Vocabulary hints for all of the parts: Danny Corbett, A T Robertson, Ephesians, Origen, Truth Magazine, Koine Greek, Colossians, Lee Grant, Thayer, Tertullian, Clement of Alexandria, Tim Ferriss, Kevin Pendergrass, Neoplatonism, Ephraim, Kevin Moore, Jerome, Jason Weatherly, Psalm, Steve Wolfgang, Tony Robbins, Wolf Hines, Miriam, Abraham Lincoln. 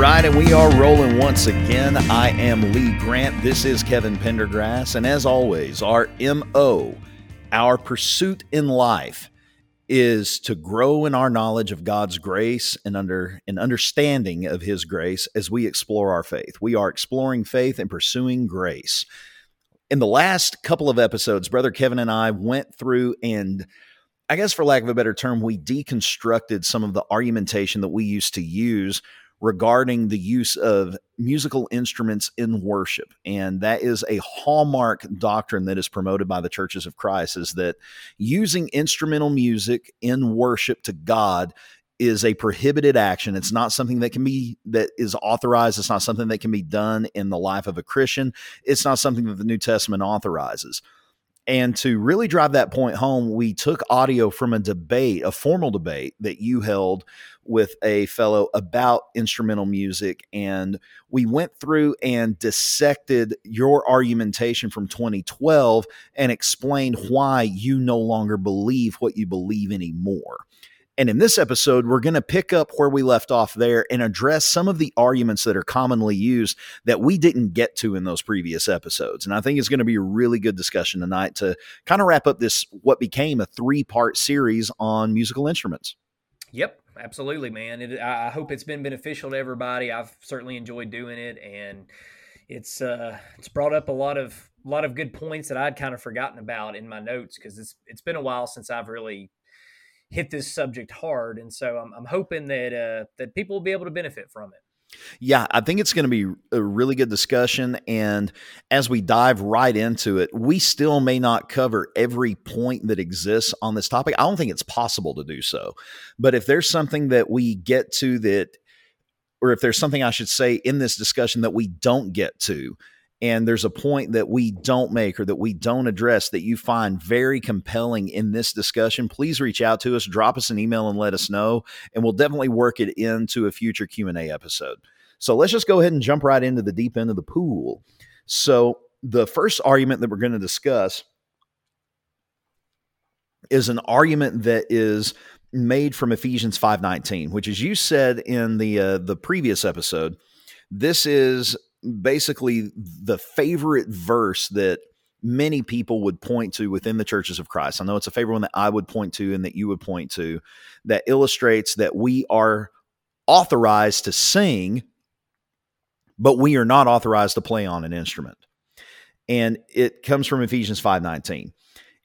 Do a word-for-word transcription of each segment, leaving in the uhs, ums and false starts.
right, and we are rolling once again. I am Lee Grant. This is Kevin Pendergrass. And as always, our M O, our pursuit in life, is to grow in our knowledge of God's grace and under an understanding of His grace as we explore our faith. We are exploring faith and pursuing grace. In the last couple of episodes, Brother Kevin and I went through and, I guess for lack of a better term, we deconstructed some of the argumentation that we used to use regarding the use of musical instruments in worship. And that is a hallmark doctrine that is promoted by the churches of Christ, is that using instrumental music in worship to God is a prohibited action. It's not something that can be, that is authorized. It's not something that can be done in the life of a Christian. It's not something that the New Testament authorizes. And to really drive that point home, we took audio from a debate, a formal debate that you held with a fellow about instrumental music. And we went through and dissected your argumentation from twenty twelve and explained why you no longer believe what you believe anymore. And in this episode, we're going to pick up where we left off there and address some of the arguments that are commonly used that we didn't get to in those previous episodes. And I think it's going to be a really good discussion tonight to kind of wrap up this, what became a three-part series on musical instruments. Yep, absolutely, man. It, I hope it's been beneficial to everybody. I've certainly enjoyed doing it, and it's uh, it's brought up a lot of a lot of good points that I'd kind of forgotten about in my notes, because it's it's been a while since I've really hit this subject hard. And so I'm, I'm hoping that, uh, that people will be able to benefit from it. Yeah, I think it's going to be a really good discussion. And as we dive right into it, we still may not cover every point that exists on this topic. I don't think it's possible to do so, but if there's something that we get to that, or if there's something I should say in this discussion that we don't get to, and there's a point that we don't make or that we don't address that you find very compelling in this discussion, please reach out to us, drop us an email and let us know, and we'll definitely work it into a future Q and A episode. So let's just go ahead and jump right into the deep end of the pool. So the first argument that we're going to discuss is an argument that is made from Ephesians five nineteen, which, as you said in the uh, the previous episode, this is basically the favorite verse that many people would point to within the churches of Christ. I know it's a favorite one that I would point to and that you would point to, that illustrates that we are authorized to sing, but we are not authorized to play on an instrument. And it comes from Ephesians five nineteen.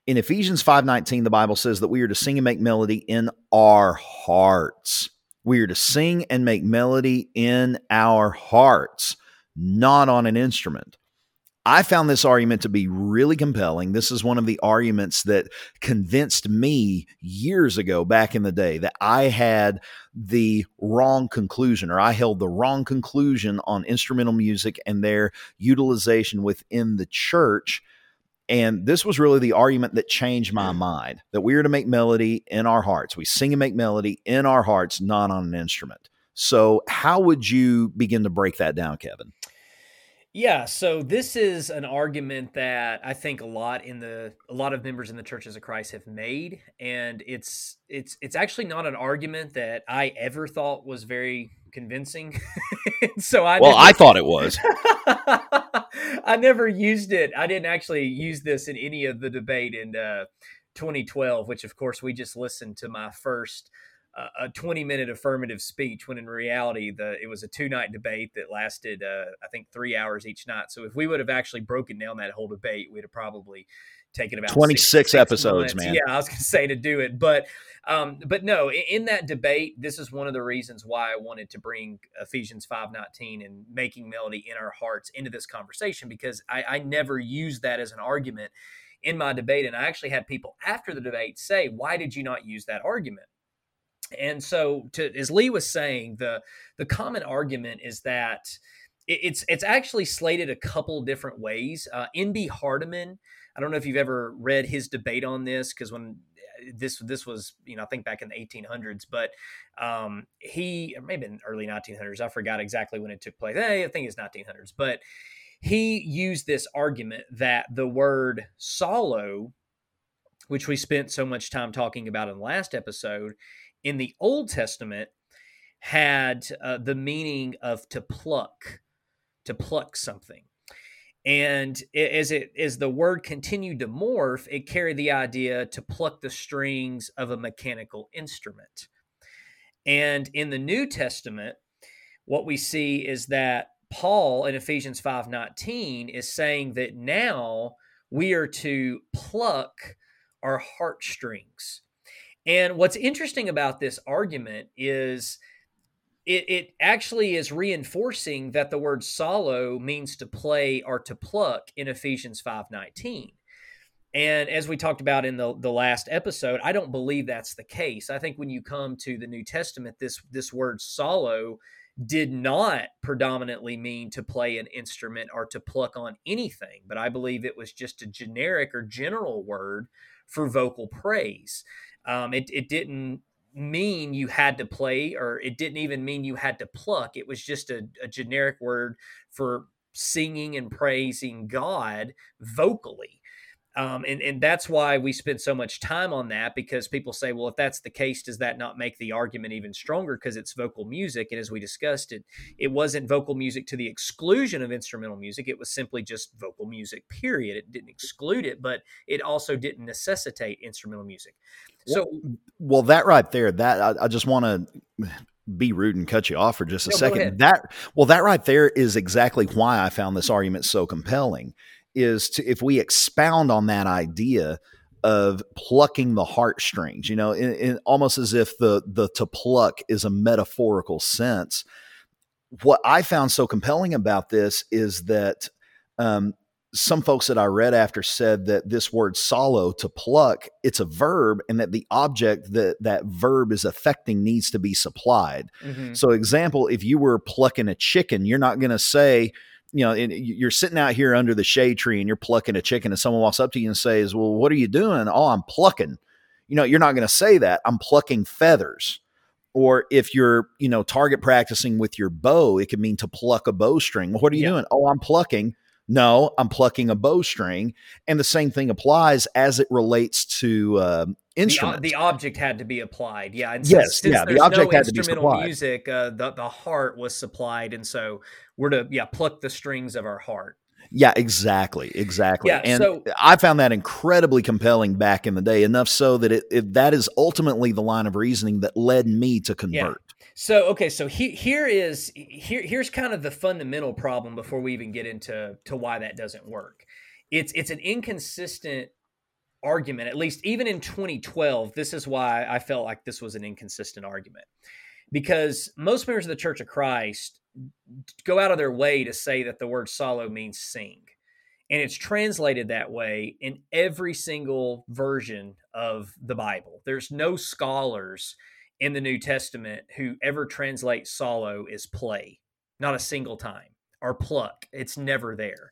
In Ephesians five nineteen, the Bible says that we are to sing and make melody in our hearts. We are to sing and make melody in our hearts, not on an instrument. I found this argument to be really compelling. This is one of the arguments that convinced me years ago, back in the day, that I had the wrong conclusion, or I held the wrong conclusion on instrumental music and their utilization within the church. And this was really the argument that changed my mind, that we are to make melody in our hearts. We sing and make melody in our hearts, not on an instrument. So how would you begin to break that down, Kevin? Yeah, so this is an argument that I think a lot in the a lot of members in the Churches of Christ have made, and it's it's it's actually not an argument that I ever thought was very convincing. so I well, never, I thought it was. I never used it. I didn't actually use this in any of the debate in uh, twenty twelve, which of course we just listened to my first a twenty-minute affirmative speech, when in reality the it was a two-night debate that lasted, uh, I think, three hours each night. So if we would have actually broken down that whole debate, we'd have probably taken about twenty-six episodes, man. Yeah, I was going to say to do it. But um, but no, in, in that debate, this is one of the reasons why I wanted to bring Ephesians five nineteen and making melody in our hearts into this conversation, because I, I never used that as an argument in my debate. And I actually had people after the debate say, why did you not use that argument? And so, to, as Lee was saying, the the common argument is that it, it's it's actually slated a couple different ways. Uh, N B Hardiman, I don't know if you've ever read his debate on this, because when this this was, you know, I think back in the eighteen hundreds, but um, he, or maybe in the early nineteen hundreds, I forgot exactly when it took place. I think it's nineteen hundreds, but he used this argument that the word solo, which we spent so much time talking about in the last episode, in the Old Testament had uh, the meaning of to pluck, to pluck something. And as it as the word continued to morph, it carried the idea to pluck the strings of a mechanical instrument. And in the New Testament, what we see is that Paul in Ephesians five nineteen is saying that now we are to pluck our heartstrings. And what's interesting about this argument is it, it actually is reinforcing that the word solo means to play or to pluck in Ephesians five nineteen. And as we talked about in the, the last episode, I don't believe that's the case. I think when you come to the New Testament, this, this word solo did not predominantly mean to play an instrument or to pluck on anything, but I believe it was just a generic or general word for vocal praise. Um, it, it didn't mean you had to play, or it didn't even mean you had to pluck. It was just a, a generic word for singing and praising God vocally. Um, and, and that's why we spend so much time on that, because people say, well, if that's the case, does that not make the argument even stronger because it's vocal music? And as we discussed it, it wasn't vocal music to the exclusion of instrumental music. It was simply just vocal music, period. It didn't exclude it, but it also didn't necessitate instrumental music. So, well, well that right there, that I, I just want to be rude and cut you off for just a no, second. That, well, that right there is exactly why I found this argument so compelling. Is to, if we expound on that idea of plucking the heartstrings, you know, in, in almost as if the the to pluck is a metaphorical sense. What I found so compelling about this is that um, some folks that I read after said that this word solo, to pluck, it's a verb, and that the object that that verb is affecting needs to be supplied. Mm-hmm. So, example, if you were plucking a chicken, you're not going to say, you know, you're sitting out here under the shade tree and you're plucking a chicken and someone walks up to you and says, well, what are you doing? Oh, I'm plucking. You know, you're not going to say that. I'm plucking feathers. Or if you're, you know, target practicing with your bow, it could mean to pluck a bowstring. Well, what are you yeah. doing? Oh, I'm plucking. No, I'm plucking a bowstring. And the same thing applies as it relates to uh, instruments. The, the object had to be applied. Yeah. And yes. Since, yeah. Since the object no had to be supplied. Instrumental music, uh, the, the heart was supplied. And so we're to, yeah, pluck the strings of our heart. Yeah, exactly. Exactly. Yeah, and so, I found that incredibly compelling back in the day, enough so that it, it that is ultimately the line of reasoning that led me to convert. Yeah. So, okay. So he, here is, here, here's kind of the fundamental problem before we even get into to why that doesn't work. It's, it's an inconsistent argument, at least even in twenty twelve, this is why I felt like this was an inconsistent argument, because most members of the Church of Christ go out of their way to say that the word solo means sing. And it's translated that way in every single version of the Bible. There's no scholars in the New Testament who ever translate solo as play, not a single time, or pluck. It's never there.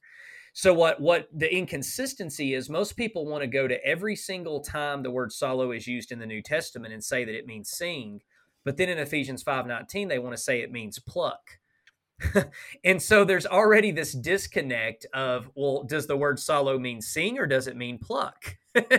So what, what the inconsistency is, most people want to go to every single time the word solo is used in the New Testament and say that it means sing, but then in Ephesians five nineteen, they want to say it means pluck. And so there's already this disconnect of, well, does the word solo mean sing or does it mean pluck?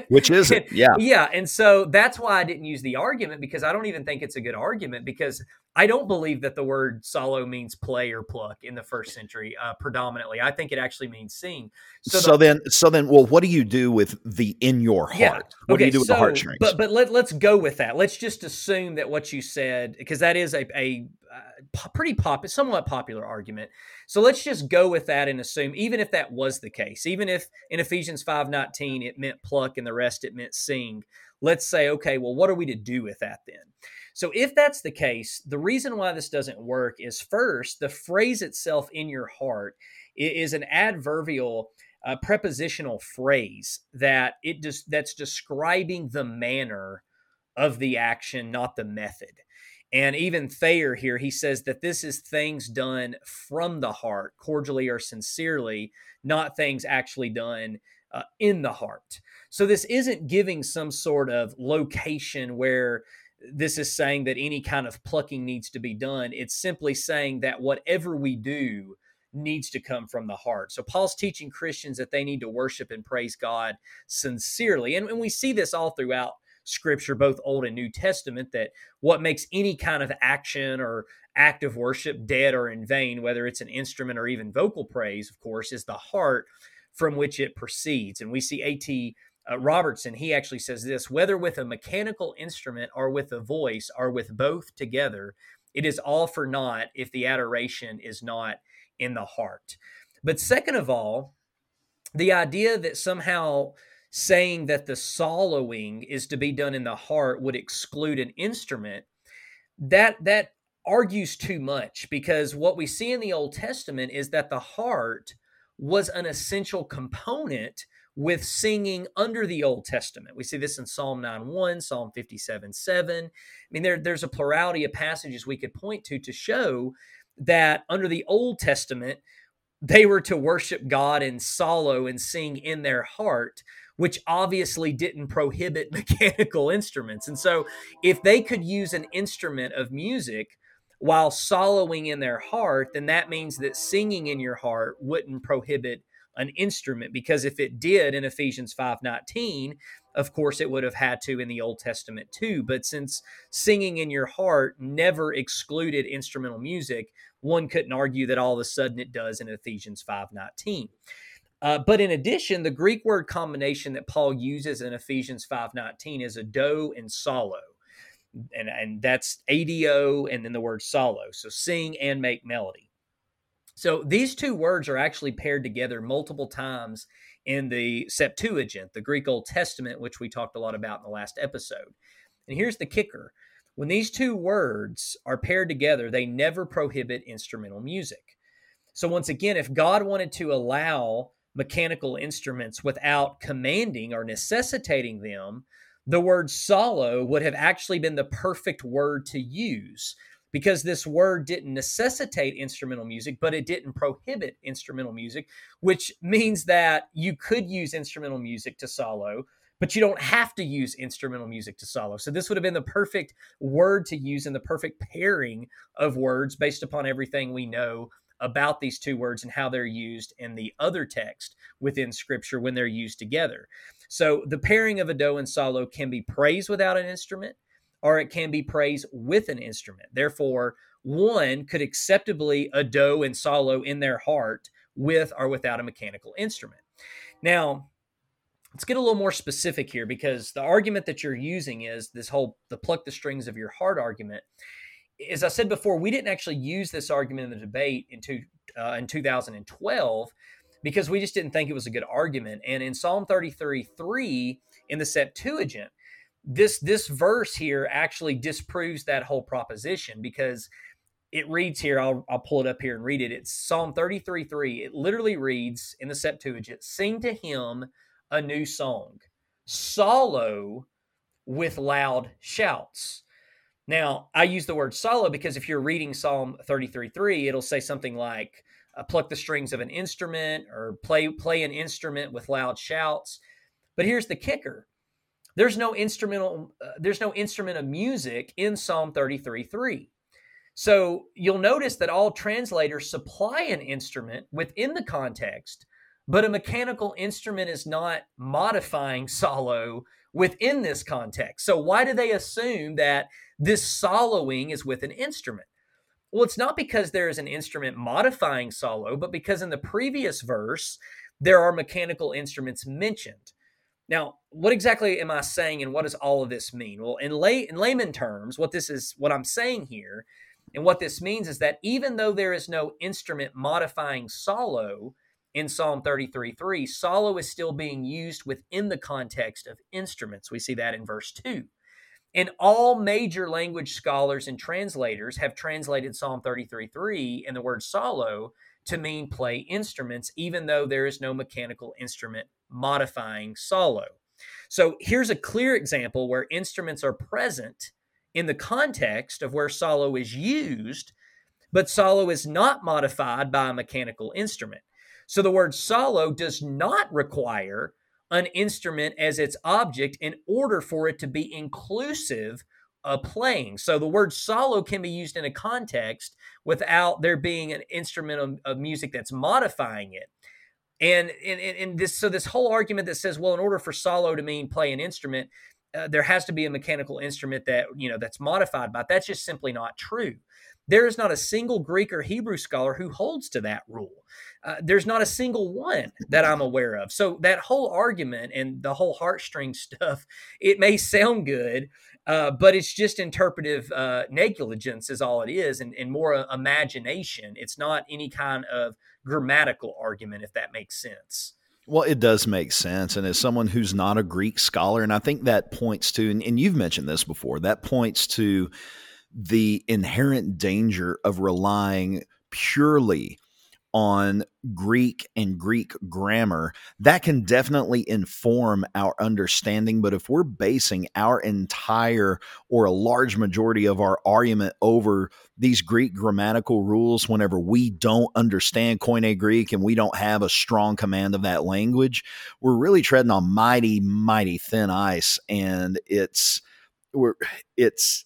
Which is it? Yeah. Yeah. And so that's why I didn't use the argument, because I don't even think it's a good argument, because I don't believe that the word solo means play or pluck in the first century uh, predominantly. I think it actually means sing. So, so the, then, so then, well, what do you do with the in your heart? Yeah, okay, what do you do with so, the heartstrings? But but let, let's go with that. Let's just assume that what you said, because that is a, a uh, pretty pop, somewhat popular argument. So let's just go with that and assume, even if that was the case, even if in Ephesians five nineteen it meant pluck and the rest it meant sing, let's say, okay, well, what are we to do with that then? So if that's the case, the reason why this doesn't work is, first, the phrase itself, in your heart, is an adverbial uh, prepositional phrase that it just that's describing the manner of the action, not the method. And even Thayer here, he says that this is things done from the heart, cordially or sincerely, not things actually done Uh, in the heart. So this isn't giving some sort of location where this is saying that any kind of plucking needs to be done. It's simply saying that whatever we do needs to come from the heart. So Paul's teaching Christians that they need to worship and praise God sincerely. And, and we see this all throughout Scripture, both Old and New Testament, that what makes any kind of action or act of worship dead or in vain, whether it's an instrument or even vocal praise, of course, is the heart from which it proceeds. And we see A T Uh, Robertson, he actually says this: whether with a mechanical instrument or with a voice or with both together, it is all for naught if the adoration is not in the heart. But second of all, the idea that somehow saying that the soloing is to be done in the heart would exclude an instrument, that that argues too much, because what we see in the Old Testament is that the heart was an essential component with singing under the Old Testament. We see this in Psalm nine one, Psalm fifty-seven seven. I mean, there, there's a plurality of passages we could point to to show that under the Old Testament, they were to worship God in solo and sing in their heart, which obviously didn't prohibit mechanical instruments. And so if they could use an instrument of music while soloing in their heart, then that means that singing in your heart wouldn't prohibit an instrument, because if it did in Ephesians five nineteen, of course it would have had to in the Old Testament too. But since singing in your heart never excluded instrumental music, one couldn't argue that all of a sudden it does in Ephesians five nineteen. Uh, but in addition, the Greek word combination that Paul uses in Ephesians five nineteen is ado and solo. And, and that's A D O and then the word solo. So sing and make melody. So these two words are actually paired together multiple times in the Septuagint, the Greek Old Testament, which we talked a lot about in the last episode. And here's the kicker. When these two words are paired together, they never prohibit instrumental music. So once again, if God wanted to allow mechanical instruments without commanding or necessitating them, the word solo would have actually been the perfect word to use, because this word didn't necessitate instrumental music, but it didn't prohibit instrumental music, which means that you could use instrumental music to solo, but you don't have to use instrumental music to solo. So this would have been the perfect word to use and the perfect pairing of words based upon everything we know about these two words and how they're used in the other text within Scripture when they're used together. So the pairing of ado and solo can be praise without an instrument, or it can be praise with an instrument. Therefore, one could acceptably ado and solo in their heart with or without a mechanical instrument. Now, let's get a little more specific here, because the argument that you're using is this whole the pluck the strings of your heart argument. As I said before, we didn't actually use this argument in the debate in, two, uh, in two thousand twelve, because we just didn't think it was a good argument. And in Psalm thirty-three three in the Septuagint, This this verse here actually disproves that whole proposition, because it reads here, I'll, I'll pull it up here and read it. It's Psalm thirty-three three. It literally reads in the Septuagint, sing to him a new song, solo with loud shouts. Now, I use the word solo because if you're reading Psalm thirty-three three, it'll say something like uh, pluck the strings of an instrument or play play an instrument with loud shouts. But here's the kicker. There's no instrumental. Uh, there's no instrument of music in Psalm thirty-three three. So you'll notice that all translators supply an instrument within the context, but a mechanical instrument is not modifying solo within this context. So why do they assume that this soloing is with an instrument? Well, it's not because there is an instrument modifying solo, but because in the previous verse, there are mechanical instruments mentioned. Now, what exactly am I saying, and what does all of this mean? Well, in lay, in layman terms, what this is, what I'm saying here, and what this means is that even though there is no instrument modifying solo in Psalm thirty-three three, solo is still being used within the context of instruments. We see that in verse two. And all major language scholars and translators have translated Psalm thirty-three three and the word solo to mean play instruments, even though there is no mechanical instrument modifying solo. So here's a clear example where instruments are present in the context of where solo is used, but solo is not modified by a mechanical instrument. So the word solo does not require an instrument as its object in order for it to be inclusive of playing. So the word solo can be used in a context without there being an instrument of, of music that's modifying it. And, and, and this, so this whole argument that says, well, in order for solo to mean play an instrument, uh, there has to be a mechanical instrument that, you know, that's modified by it. That's just simply not true. There is not a single Greek or Hebrew scholar who holds to that rule. Uh, there's not a single one that I'm aware of. So that whole argument and the whole heartstring stuff, it may sound good, uh, but it's just interpretive uh, negligence is all it is, and, and more uh, imagination. It's not any kind of grammatical argument, if that makes sense. Well, it does make sense. And as someone who's not a Greek scholar, and I think that points to, and, and you've mentioned this before, that points to the inherent danger of relying purely on Greek and Greek grammar. That can definitely inform our understanding, but if we're basing our entire or a large majority of our argument over these Greek grammatical rules whenever we don't understand Koine Greek and we don't have a strong command of that language, we're really treading on mighty, mighty thin ice, and it's we're it's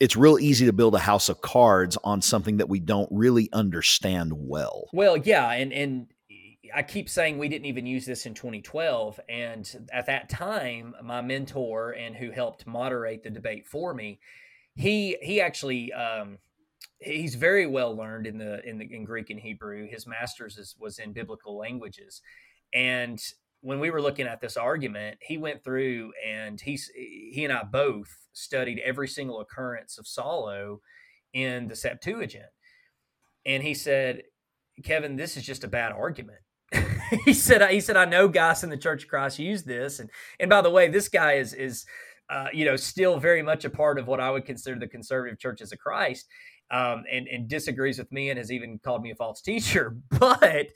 It's real easy to build a house of cards on something that we don't really understand well. Well, yeah, and and I keep saying we didn't even use this in twenty twelve, and at that time, my mentor and who helped moderate the debate for me, he he actually um, he's very well learned in the in the in Greek and Hebrew. His master's is, was in biblical languages, and when we were looking at this argument, he went through and he's, he and I both studied every single occurrence of Solo in the Septuagint. And he said, Kevin, this is just a bad argument. he said, he said, I know guys in the Church of Christ use this. And, and by the way, this guy is, is, uh, you know, still very much a part of what I would consider the conservative churches of Christ. Um, and, and disagrees with me and has even called me a false teacher. But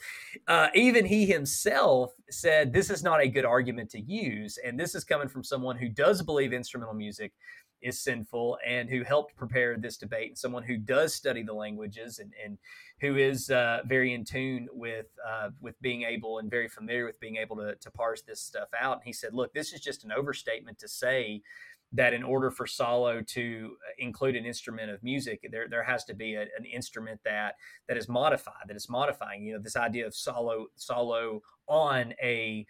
uh, even he himself said, this is not a good argument to use. And this is coming from someone who does believe instrumental music is sinful and who helped prepare this debate, and someone who does study the languages and, and who is uh, very in tune with uh, with being able and very familiar with being able to, to parse this stuff out. And he said, look, this is just an overstatement to say that in order for solo to include an instrument of music, there there has to be a, an instrument that that is modified, that is modifying. You know, this idea of solo solo on a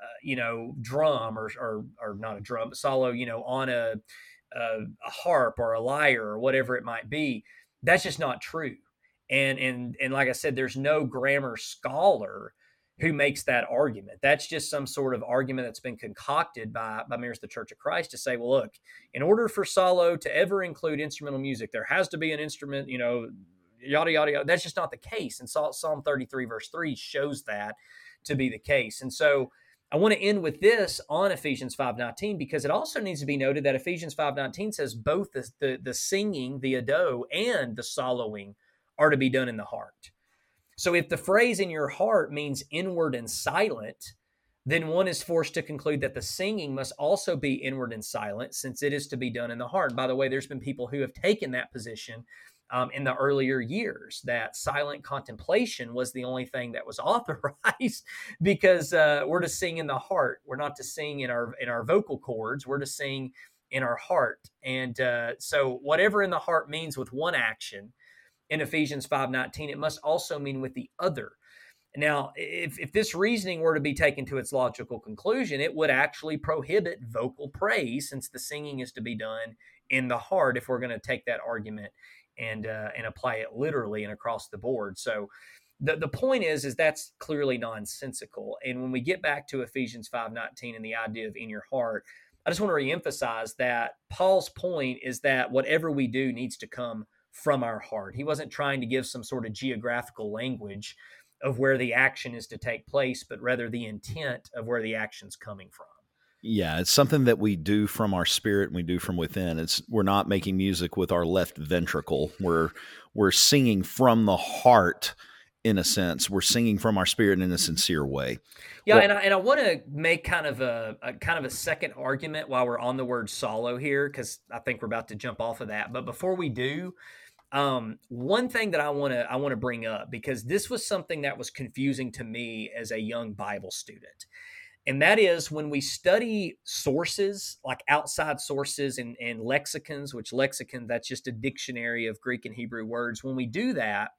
uh, you know drum or or or not a drum, but solo you know on a, a a harp or a lyre or whatever it might be. That's just not true. And and and like I said, there's no grammar scholar who makes that argument. That's just some sort of argument that's been concocted by, by members of the Church of Christ to say, well, look, in order for solo to ever include instrumental music, there has to be an instrument, you know, yada, yada, yada. That's just not the case. And Psalm thirty-three, verse three shows that to be the case. And so I want to end with this on Ephesians five nineteen, because it also needs to be noted that Ephesians five nineteen says both the, the, the singing, the ado, and the soloing are to be done in the heart. So if the phrase in your heart means inward and silent, then one is forced to conclude that the singing must also be inward and silent, since it is to be done in the heart. And by the way, there's been people who have taken that position um, in the earlier years, that silent contemplation was the only thing that was authorized because uh, we're to sing in the heart. We're not to sing in our in our vocal cords. We're to sing in our heart. And uh, so whatever in the heart means with one action, in Ephesians five nineteen, it must also mean with the other. Now, if, if this reasoning were to be taken to its logical conclusion, it would actually prohibit vocal praise, since the singing is to be done in the heart if we're going to take that argument and uh, and apply it literally and across the board. So the, the point is, is that's clearly nonsensical. And when we get back to Ephesians five nineteen and the idea of in your heart, I just want to reemphasize that Paul's point is that whatever we do needs to come from our heart. He wasn't trying to give some sort of geographical language of where the action is to take place, but rather the intent of where the action's coming from. Yeah, it's something that we do from our spirit and we do from within. It's we're not making music with our left ventricle. We're we're singing from the heart. In a sense, we're singing from our spirit in a sincere way. Yeah, well, and I, and I want to make kind of a, a kind of a second argument while we're on the word solo here, because I think we're about to jump off of that. But before we do, um, one thing that I want to I want to bring up, because this was something that was confusing to me as a young Bible student, and that is when we study sources like outside sources and, and lexicons, which lexicon that's just a dictionary of Greek and Hebrew words. When we do that,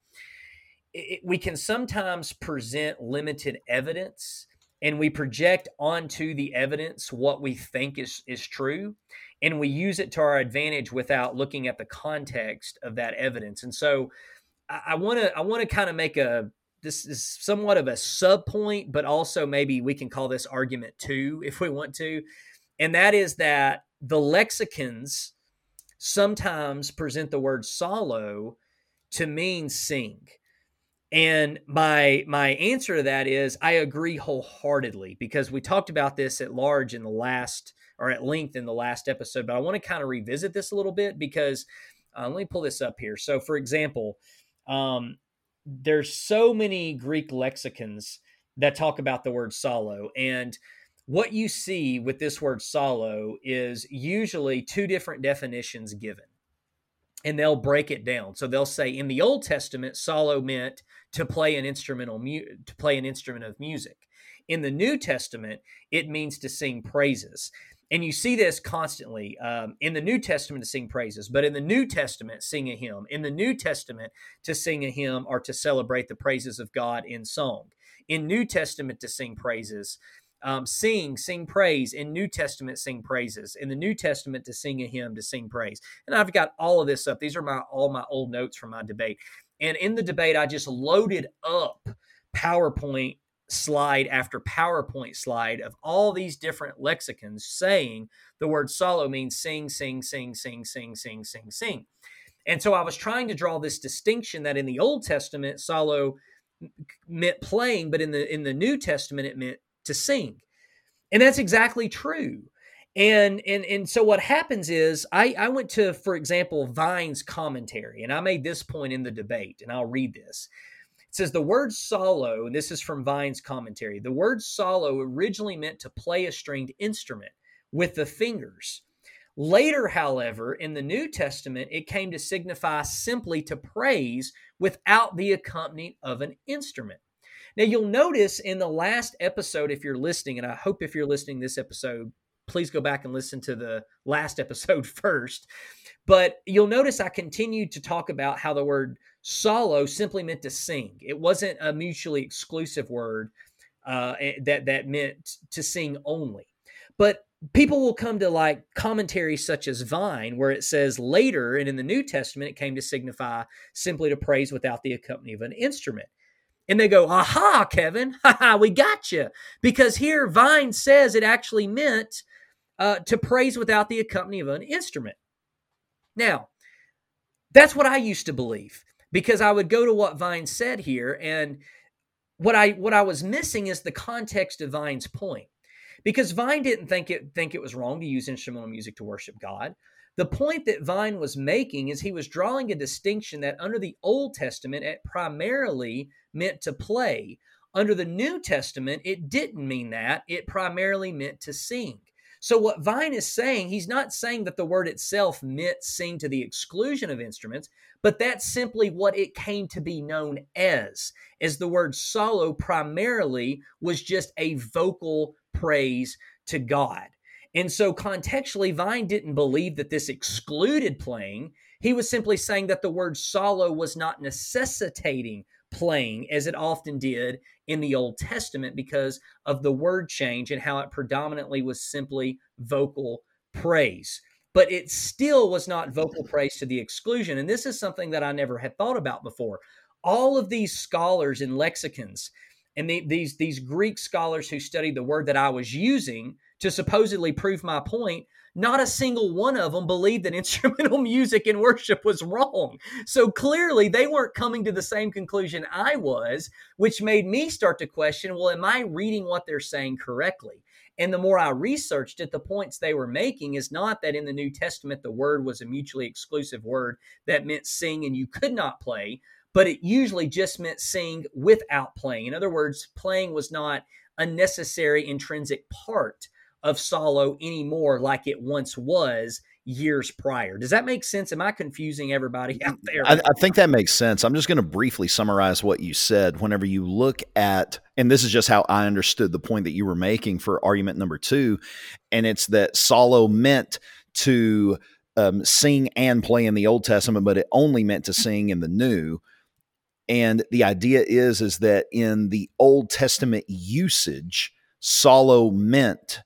It, we can sometimes present limited evidence and we project onto the evidence what we think is, is true, and we use it to our advantage without looking at the context of that evidence. And so I want to I want to kind of make a, this is somewhat of a sub point, but also maybe we can call this argument two if we want to. And that is that the lexicons sometimes present the word solo to mean sing. And my my answer to that is I agree wholeheartedly, because we talked about this at large in the last, or at length in the last episode, but I want to kind of revisit this a little bit because uh, let me pull this up here. So for example, um, there's so many Greek lexicons that talk about the word solo. And what you see with this word solo is usually two different definitions given. And they'll break it down. So they'll say in the Old Testament, solo meant to play an instrumental mu- to play an instrument of music. In the New Testament, it means to sing praises. And you see this constantly um, in the New Testament to sing praises, but in the New Testament, sing a hymn. In the New Testament, to sing a hymn or to celebrate the praises of God in song. In New Testament, to sing praises. Um, sing, sing praise. In New Testament, sing praises. In the New Testament, to sing a hymn, to sing praise. And I've got all of this up. These are my all my old notes from my debate. And in the debate, I just loaded up PowerPoint slide after PowerPoint slide of all these different lexicons saying the word solo means sing, sing, sing, sing, sing, sing, sing, sing. And so I was trying to draw this distinction that in the Old Testament, solo meant playing, but in the in the New Testament, it meant to sing. And that's exactly true. And and and so what happens is I, I went to, for example, Vine's commentary, and I made this point in the debate, and I'll read this. It says the word solo, and this is from Vine's commentary, the word solo originally meant to play a stringed instrument with the fingers. Later, however, in the New Testament, it came to signify simply to praise without the accompaniment of an instrument. Now, you'll notice in the last episode, if you're listening, and I hope if you're listening this episode, please go back and listen to the last episode first. But you'll notice I continued to talk about how the word solo simply meant to sing. It wasn't a mutually exclusive word uh, that, that meant to sing only. But people will come to like commentaries such as Vine, where it says later, and in the New Testament, it came to signify simply to praise without the accompaniment of an instrument. And they go, aha, Kevin, haha, we got you. Because here Vine says it actually meant uh, to praise without the accompaniment of an instrument. Now, that's what I used to believe, because I would go to what Vine said here, and what I what I was missing is the context of Vine's point. Because Vine didn't think it think it was wrong to use instrumental music to worship God. The point that Vine was making is he was drawing a distinction that under the Old Testament, it primarily meant to play. Under the New Testament, it didn't mean that. It primarily meant to sing. So what Vine is saying, he's not saying that the word itself meant sing to the exclusion of instruments, but that's simply what it came to be known as, as the word solo primarily was just a vocal praise to God. And so contextually, Vine didn't believe that this excluded playing. He was simply saying that the word solo was not necessitating playing as it often did in the Old Testament because of the word change and how it predominantly was simply vocal praise. But it still was not vocal praise to the exclusion. And this is something that I never had thought about before. All of these scholars and lexicons and the, these, these Greek scholars who studied the word that I was using to supposedly prove my point, not a single one of them believed that instrumental music in worship was wrong. So clearly they weren't coming to the same conclusion I was, which made me start to question, well, am I reading what they're saying correctly? And the more I researched it, the points they were making is not that in the New Testament, the word was a mutually exclusive word that meant sing and you could not play, but it usually just meant sing without playing. In other words, playing was not a necessary intrinsic part of solo anymore like it once was years prior. Does that make sense? Am I confusing everybody out there? I, I think that makes sense. I'm just going to briefly summarize what you said. Whenever you look at, and this is just how I understood the point that you were making for argument number two, and it's that solo meant to um, sing and play in the Old Testament, but it only meant to sing in the New. And the idea is, is that in the Old Testament usage, Solo meant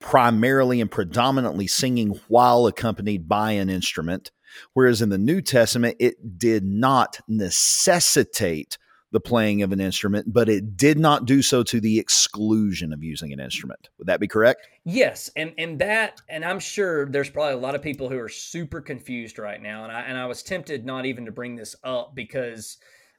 primarily and predominantly singing while accompanied by an instrument, whereas in the New Testament, it did not necessitate the playing of an instrument, but it did not do so to the exclusion of using an instrument. Would that be correct? Yes. And and that, and I'm sure there's probably a lot of people who are super confused right now. And I, and I was tempted not even to bring this up because,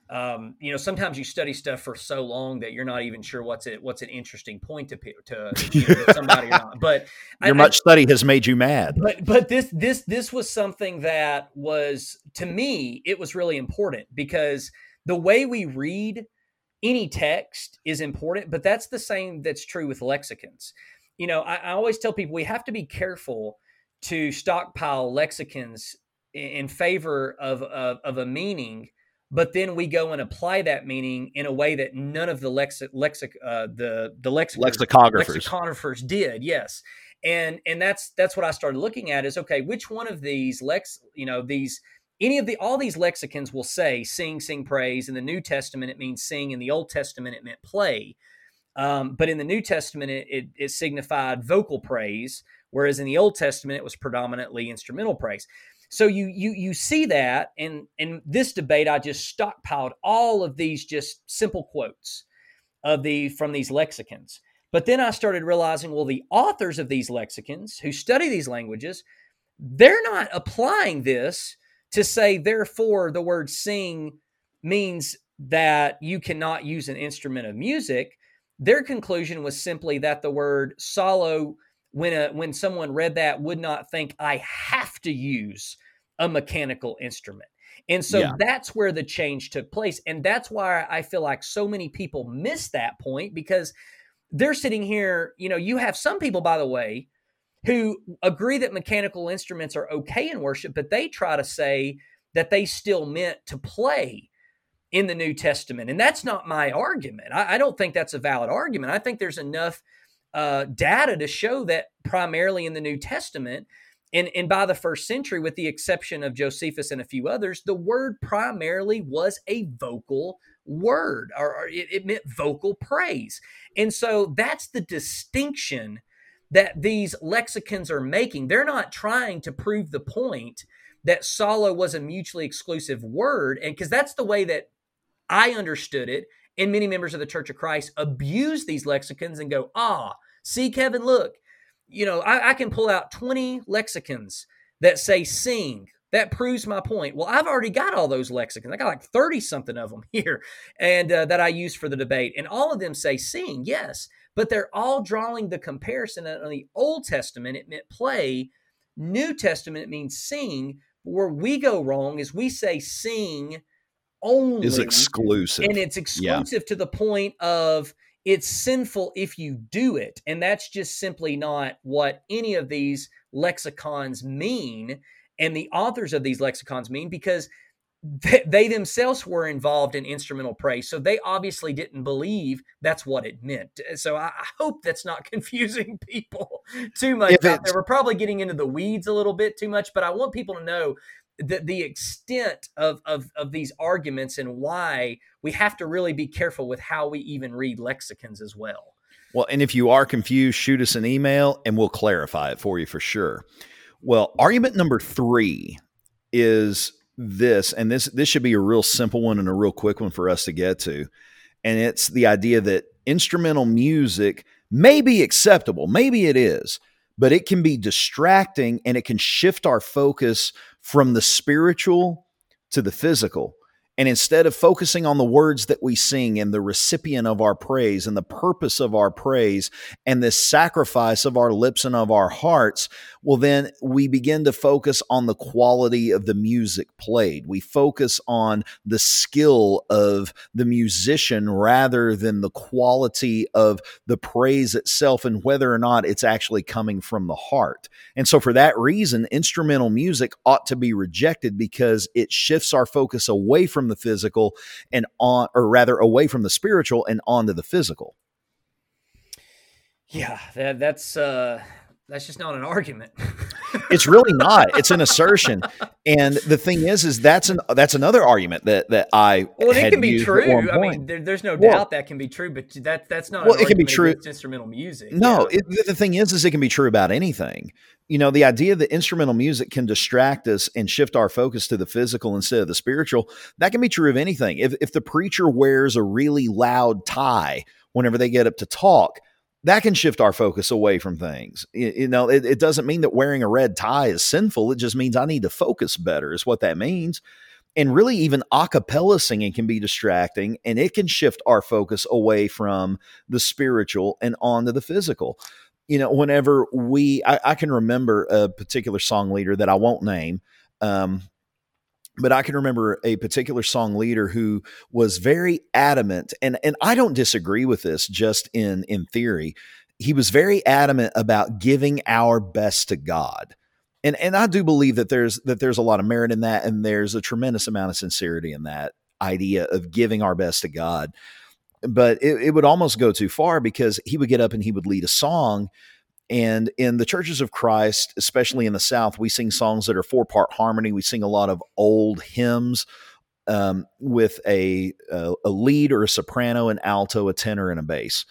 um, you know, sometimes you study stuff for so long that you're not even sure what's it, what's an interesting point to, to, to somebody or not. But your I, much I, study has made you mad. But, but this, this, this was something that was, to me, it was really important because the way we read any text is important, but that's the same that's true with lexicons. You know, I, I always tell people we have to be careful to stockpile lexicons in, in favor of, of, of a meaning, but then we go and apply that meaning in a way that none of the lexic, lexic, uh, the, the lexicons, lexicographers. lexicographers did. Yes. And, and that's, that's what I started looking at is, okay, which one of these lex, you know, these, Any of the, all these lexicons will say sing, sing, praise. In the New Testament, it means sing. In the Old Testament, it meant play. Um, but in the New Testament, it, it, it signified vocal praise, whereas in the Old Testament, it was predominantly instrumental praise. So you you you see that, and in this debate, I just stockpiled all of these just simple quotes of the from these lexicons. But then I started realizing, well, the authors of these lexicons who study these languages, they're not applying this to say, therefore, the word sing means that you cannot use an instrument of music. Their conclusion was simply that the word solo, when a, when someone read that, would not think, I have to use a mechanical instrument. And so yeah. that's where the change took place. And that's why I feel like so many people miss that point, because they're sitting here, you know, you have some people, by the way, who agree that mechanical instruments are okay in worship, but they try to say that they still meant to play in the New Testament. And that's not my argument. I, I don't think that's a valid argument. I think there's enough uh, data to show that primarily in the New Testament, and, and by the first century, with the exception of Josephus and a few others, the word primarily was a vocal word, or, or it, it meant vocal praise. And so that's the distinction that these lexicons are making. They're not trying to prove the point that solo was a mutually exclusive word, and because that's the way that I understood it, and many members of the Church of Christ abuse these lexicons and go, ah, see, Kevin, look, you know, I, I can pull out twenty lexicons that say sing. That proves my point. Well, I've already got all those lexicons. I got like thirty-something of them here and uh, that I use for the debate, and all of them say sing, yes, but they're all drawing the comparison that in the Old Testament, it meant play. New Testament, it means sing. Where we go wrong is we say sing only. It's exclusive. And it's exclusive yeah. to the point of it's sinful if you do it. And that's just simply not what any of these lexicons mean. And the authors of these lexicons mean, because th- they themselves were involved in instrumental praise. So they obviously didn't believe that's what it meant. So I, I hope that's not confusing people too much. They were probably getting into the weeds a little bit too much, but I want people to know the, the extent of, of, of these arguments and why we have to really be careful with how we even read lexicons as well. Well, and if you are confused, shoot us an email and we'll clarify it for you for sure. Well, argument number three is this, and this this should be a real simple one and a real quick one for us to get to. And it's the idea that instrumental music may be acceptable, maybe it is, but it can be distracting and it can shift our focus from the spiritual to the physical. And instead of focusing on the words that we sing and the recipient of our praise and the purpose of our praise and this sacrifice of our lips and of our hearts, well, then we begin to focus on the quality of the music played. We focus on the skill of the musician rather than the quality of the praise itself and whether or not it's actually coming from the heart. And so for that reason, instrumental music ought to be rejected because it shifts our focus away from the physical and on, or rather away from the spiritual and onto the physical. Yeah, that, that's, uh, that's just not an argument. It's really not. It's an assertion. And the thing is, is that's an that's another argument that that I well, had it can be used true. I mean, there, there's no well, doubt that can be true, but that that's not. Well, an it can be true. Instrumental music. No, yeah. it, the thing is, is it can be true about anything. You know, the idea that instrumental music can distract us and shift our focus to the physical instead of the spiritual, that can be true of anything. If if the preacher wears a really loud tie whenever they get up to talk, that can shift our focus away from things. You, you know, it, it doesn't mean that wearing a red tie is sinful. It just means I need to focus better is what that means. And really even a cappella singing can be distracting, and it can shift our focus away from the spiritual and onto the physical. You know, whenever we, I, I can remember a particular song leader that I won't name, um, but I can remember a particular song leader who was very adamant, and, and I don't disagree with this just in, in theory. He was very adamant about giving our best to God. And, and I do believe that there's, that there's a lot of merit in that. And there's a tremendous amount of sincerity in that idea of giving our best to God, but it, it would almost go too far because he would get up and he would lead a song. And in the churches of Christ, especially in the South, we sing songs that are four part harmony. We sing a lot of old hymns um, with a, a, a lead or a soprano, an alto, a tenor, and a bass.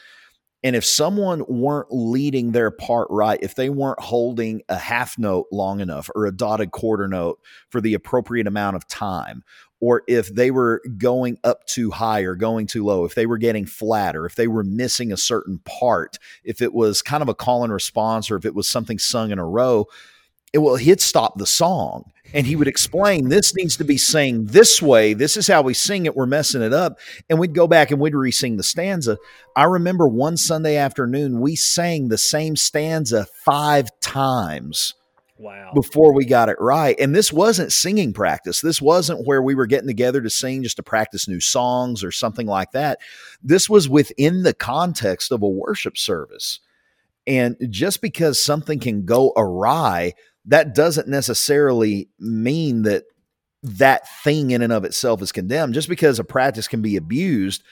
And if someone weren't leading their part right, if they weren't holding a half note long enough or a dotted quarter note for the appropriate amount of time, or if they were going up too high or going too low, if they were getting flat, or if they were missing a certain part, if it was kind of a call and response, or if it was something sung in a row, it, well, he'd stop the song and he would explain, this needs to be sang this way. This is how we sing it. We're messing it up. And we'd go back and we'd re-sing the stanza. I remember one Sunday afternoon, we sang the same stanza five times. Wow. Before we got it right. And this wasn't singing practice. This wasn't where we were getting together to sing just to practice new songs or something like that. This was within the context of a worship service. And just because something can go awry, that doesn't necessarily mean that that thing in and of itself is condemned. Just because a practice can be abused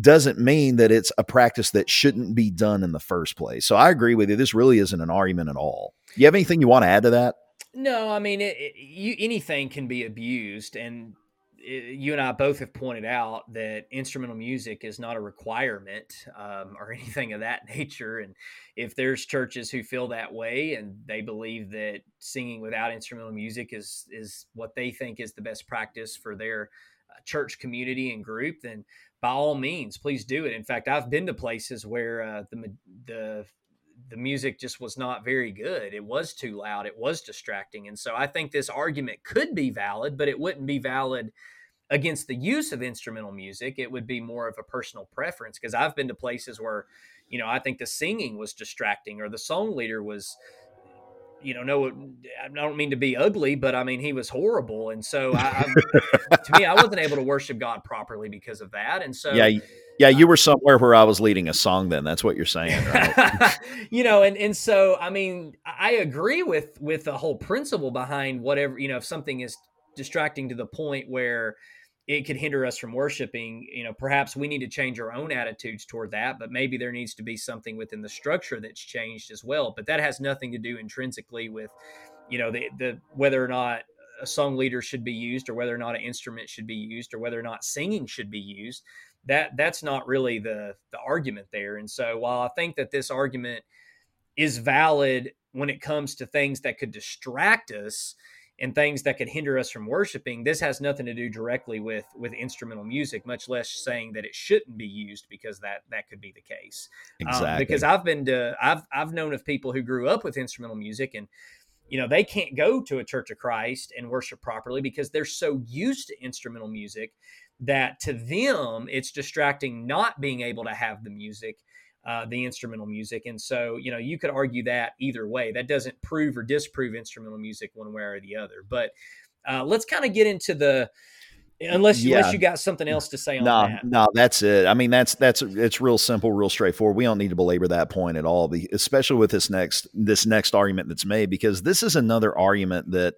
doesn't mean that it's a practice that shouldn't be done in the first place. So I agree with you. This really isn't an argument at all. You have anything you want to add to that? No, I mean, it, it, you, anything can be abused. And it, you and I both have pointed out that instrumental music is not a requirement um, or anything of that nature. And if there's churches who feel that way and they believe that singing without instrumental music is, is what they think is the best practice for their uh, church community and group, then by all means, please do it. In fact, I've been to places where uh, the the the music just was not very good. It was too loud. It was distracting. And so I think this argument could be valid, but it wouldn't be valid against the use of instrumental music. It would be more of a personal preference, because I've been to places where, you know, I think the singing was distracting, or the song leader was, you know, no, I don't mean to be ugly, but I mean, he was horrible. And so I, I, to me, I wasn't able to worship God properly because of that. And so, yeah. Yeah, you were somewhere where I was leading a song then. That's what you're saying, right? You know, and, and so, I mean, I agree with, with the whole principle behind whatever, you know, if something is distracting to the point where it could hinder us from worshiping, you know, perhaps we need to change our own attitudes toward that, but maybe there needs to be something within the structure that's changed as well. But that has nothing to do intrinsically with, you know, the, the whether or not a song leader should be used, or whether or not an instrument should be used, or whether or not singing should be used. That that's not really the, the argument there. And so while I think that this argument is valid when it comes to things that could distract us and things that could hinder us from worshiping, this has nothing to do directly with, with instrumental music, much less saying that it shouldn't be used, because that, that could be the case. Exactly. Um, because I've been to, I've, I've known of people who grew up with instrumental music, and, you know, they can't go to a Church of Christ and worship properly because they're so used to instrumental music that to them it's distracting not being able to have the music, uh, the instrumental music. And so, you know, you could argue that either way. That doesn't prove or disprove instrumental music one way or the other. But uh, let's kind of get into the, unless you, yeah. unless you got something else to say on no, that. No, that's it. I mean, that's, that's, it's real simple, real straightforward. We don't need to belabor that point at all, especially with this next, this next argument that's made, because this is another argument that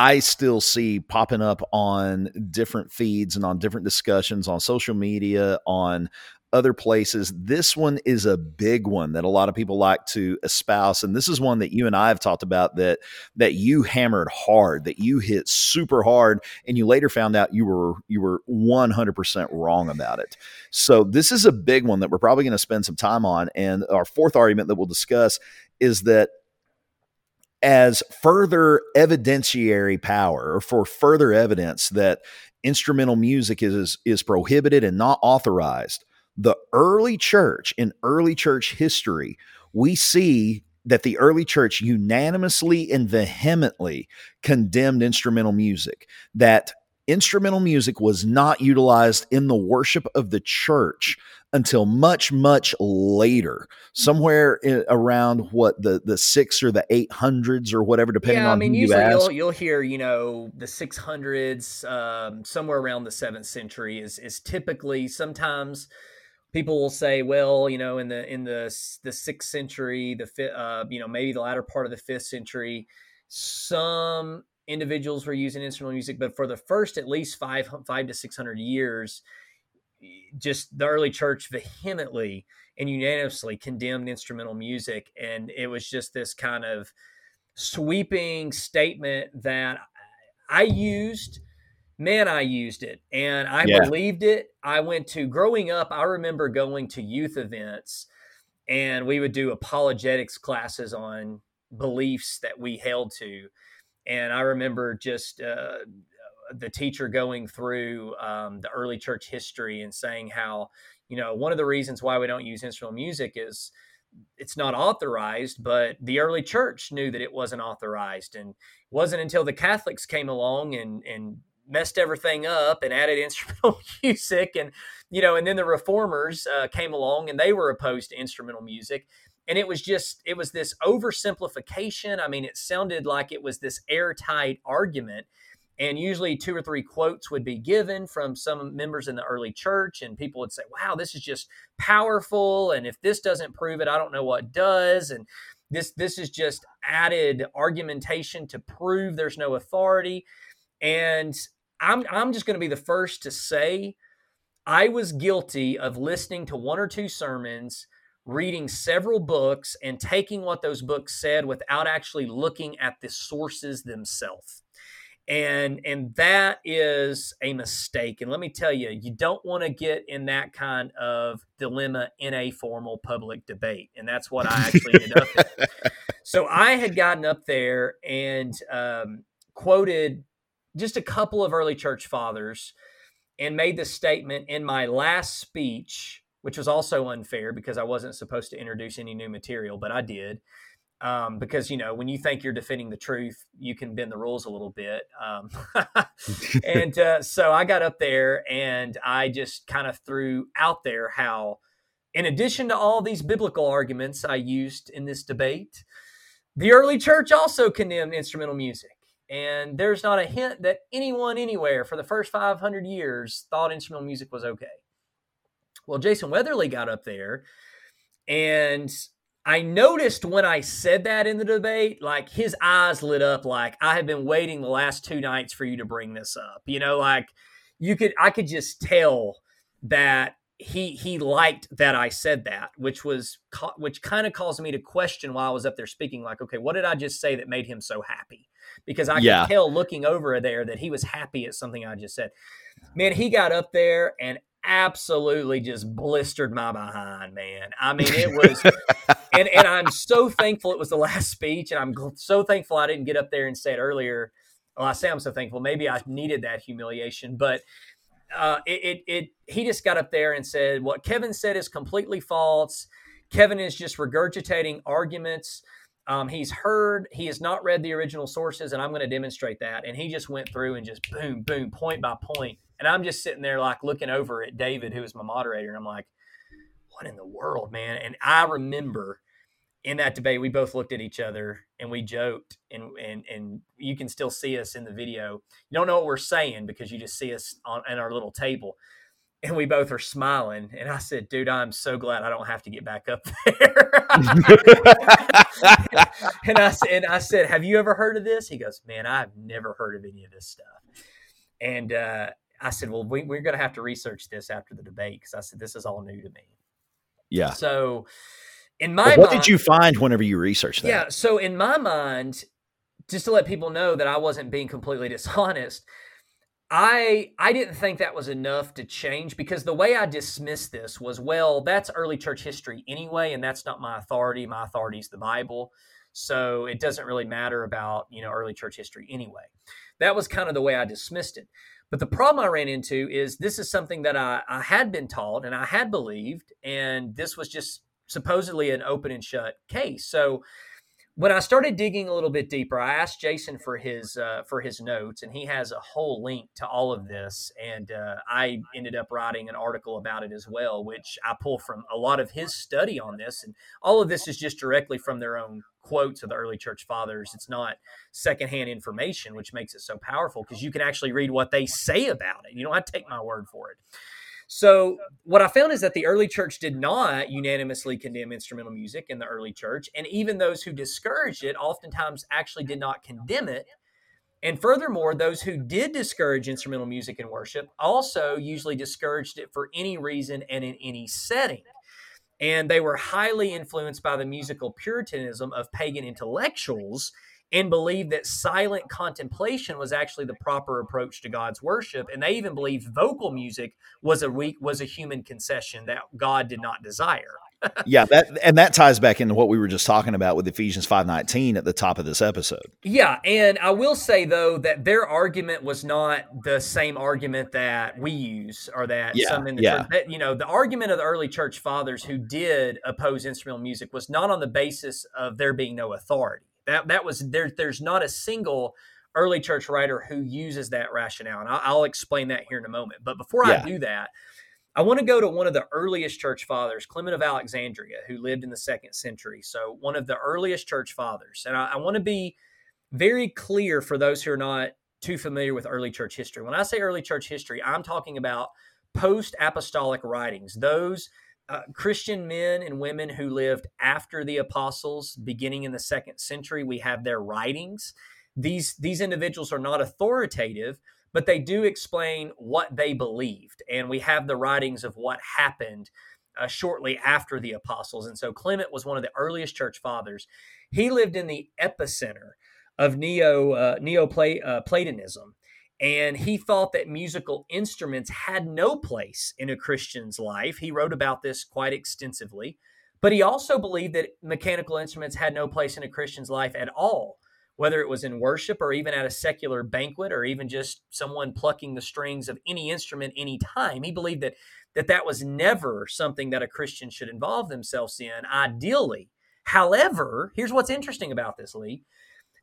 I still see popping up on different feeds and on different discussions on social media, on other places. This one is a big one that a lot of people like to espouse. And this is one that you and I have talked about that, that you hammered hard, that you hit super hard, and you later found out you were, you were one hundred percent wrong about it. So this is a big one that we're probably going to spend some time on. And our fourth argument that we'll discuss is that as further evidentiary power, or for further evidence that instrumental music is, is prohibited and not authorized, the early church, in early church history, we see that the early church unanimously and vehemently condemned instrumental music, that instrumental music was not utilized in the worship of the church until much, much later, somewhere in, around what the the six or the eight hundreds or whatever, depending yeah, I mean, on who you ask. You'll, you'll hear, you know, the six hundreds, um, somewhere around the seventh century is is typically. Sometimes people will say, well, you know, in the in the the sixth century, the uh, you know, maybe the latter part of the fifth century, some individuals were using instrumental music, but for the first at least five five to six hundred years, just the early church vehemently and unanimously condemned instrumental music, and it was just this kind of sweeping statement that I used. Man, I used it, and I yeah. believed it. I went to growing up. I remember going to youth events, and we would do apologetics classes on beliefs that we held to. And I remember just uh, the teacher going through um, the early church history and saying how, you know, one of the reasons why we don't use instrumental music is it's not authorized, but the early church knew that it wasn't authorized. And it wasn't until the Catholics came along and, and messed everything up and added instrumental music. And, you know, and then the reformers uh, came along and they were opposed to instrumental music. And it was just, it was this oversimplification. I mean, it sounded like it was this airtight argument. And usually two or three quotes would be given from some members in the early church. And people would say, wow, this is just powerful. And if this doesn't prove it, I don't know what does. And this, this is just added argumentation to prove there's no authority. And I'm, I'm just going to be the first to say I was guilty of listening to one or two sermons, reading several books, and taking what those books said without actually looking at the sources themselves. And, and that is a mistake. And let me tell you, you don't want to get in that kind of dilemma in a formal public debate. And that's what I actually ended up in. So I had gotten up there and um, quoted just a couple of early church fathers and made this statement in my last speech, which was also unfair because I wasn't supposed to introduce any new material, but I did. Um, because, you know, when you think you're defending the truth, you can bend the rules a little bit. Um, and uh, so I got up there and I just kind of threw out there how, in addition to all these biblical arguments I used in this debate, the early church also condemned instrumental music. And there's not a hint that anyone anywhere for the first five hundred years thought instrumental music was okay. Well, Jason Weatherly got up there, and I noticed when I said that in the debate, like his eyes lit up like I had been waiting the last two nights for you to bring this up. You know, like you could, I could just tell that he he liked that I said that, which was which kind of caused me to question while I was up there speaking, like, okay, what did I just say that made him so happy? Because I yeah. could tell looking over there that he was happy at something I just said. Man, he got up there and absolutely just blistered my behind, man. I mean, it was, and, and I'm so thankful it was the last speech, and I'm so thankful I didn't get up there and say it earlier. Well, I say I'm so thankful. Maybe I needed that humiliation, but uh, it, it, it, he just got up there and said, what Kevin said is completely false. Kevin is just regurgitating arguments. Um, he's heard, he has not read the original sources, and I'm going to demonstrate that. And he just went through and just boom, boom, point by point. And I'm just sitting there like looking over at David, who was my moderator. And I'm like, what in the world, man? And I remember in that debate, we both looked at each other and we joked. And and and you can still see us in the video. You don't know what we're saying because you just see us on, on our little table. And we both are smiling. And I said, dude, I'm so glad I don't have to get back up there. and, I, and I said, have you ever heard of this? He goes, man, I've never heard of any of this stuff. And uh, I said, well, we, we're going to have to research this after the debate, because I said, this is all new to me. Yeah. So in my mind, what did you find whenever you researched that? Yeah. So in my mind, just to let people know that I wasn't being completely dishonest, I I didn't think that was enough to change, because the way I dismissed this was, well, that's early church history anyway, and that's not my authority. My authority is the Bible. So it doesn't really matter about, you know, early church history anyway. That was kind of the way I dismissed it. But the problem I ran into is this is something that I, I had been taught and I had believed, and this was just supposedly an open and shut case. So when I started digging a little bit deeper, I asked Jason for his uh, for his notes, and he has a whole link to all of this. And uh, I ended up writing an article about it as well, which I pull from a lot of his study on this. And all of this is just directly from their own quotes of the early church fathers. It's not secondhand information, which makes it so powerful, because you can actually read what they say about it. You don't have to take my word for it. So what I found is that the early church did not unanimously condemn instrumental music in the early church. And even those who discouraged it oftentimes actually did not condemn it. And furthermore, those who did discourage instrumental music in worship also usually discouraged it for any reason and in any setting. And they were highly influenced by the musical puritanism of pagan intellectuals, and believed that silent contemplation was actually the proper approach to God's worship. And they even believed vocal music was a weak, was a human concession that God did not desire. yeah, that and that ties back into what we were just talking about with Ephesians five nineteen at the top of this episode. Yeah, and I will say, though, that their argument was not the same argument that we use, or that yeah, some in the yeah. church. That, you know, the argument of the early church fathers who did oppose instrumental music was not on the basis of there being no authority. That that was there. There's not a single early church writer who uses that rationale, and I'll, I'll explain that here in a moment. But before yeah. I do that, I want to go to one of the earliest church fathers, Clement of Alexandria, who lived in the second century. So one of the earliest church fathers, and I, I want to be very clear for those who are not too familiar with early church history. When I say early church history, I'm talking about post-apostolic writings, those Uh, Christian men and women who lived after the apostles, beginning in the second century. We have their writings. These, these individuals are not authoritative, but they do explain what they believed. And we have the writings of what happened uh, shortly after the apostles. And so Clement was one of the earliest church fathers. He lived in the epicenter of neo, uh, Neopla- uh, Platonism. And he thought that musical instruments had no place in a Christian's life. He wrote about this quite extensively, but he also believed that mechanical instruments had no place in a Christian's life at all, whether it was in worship or even at a secular banquet or even just someone plucking the strings of any instrument any time. He believed that that, that was never something that a Christian should involve themselves in, ideally. However, here's what's interesting about this, Lee.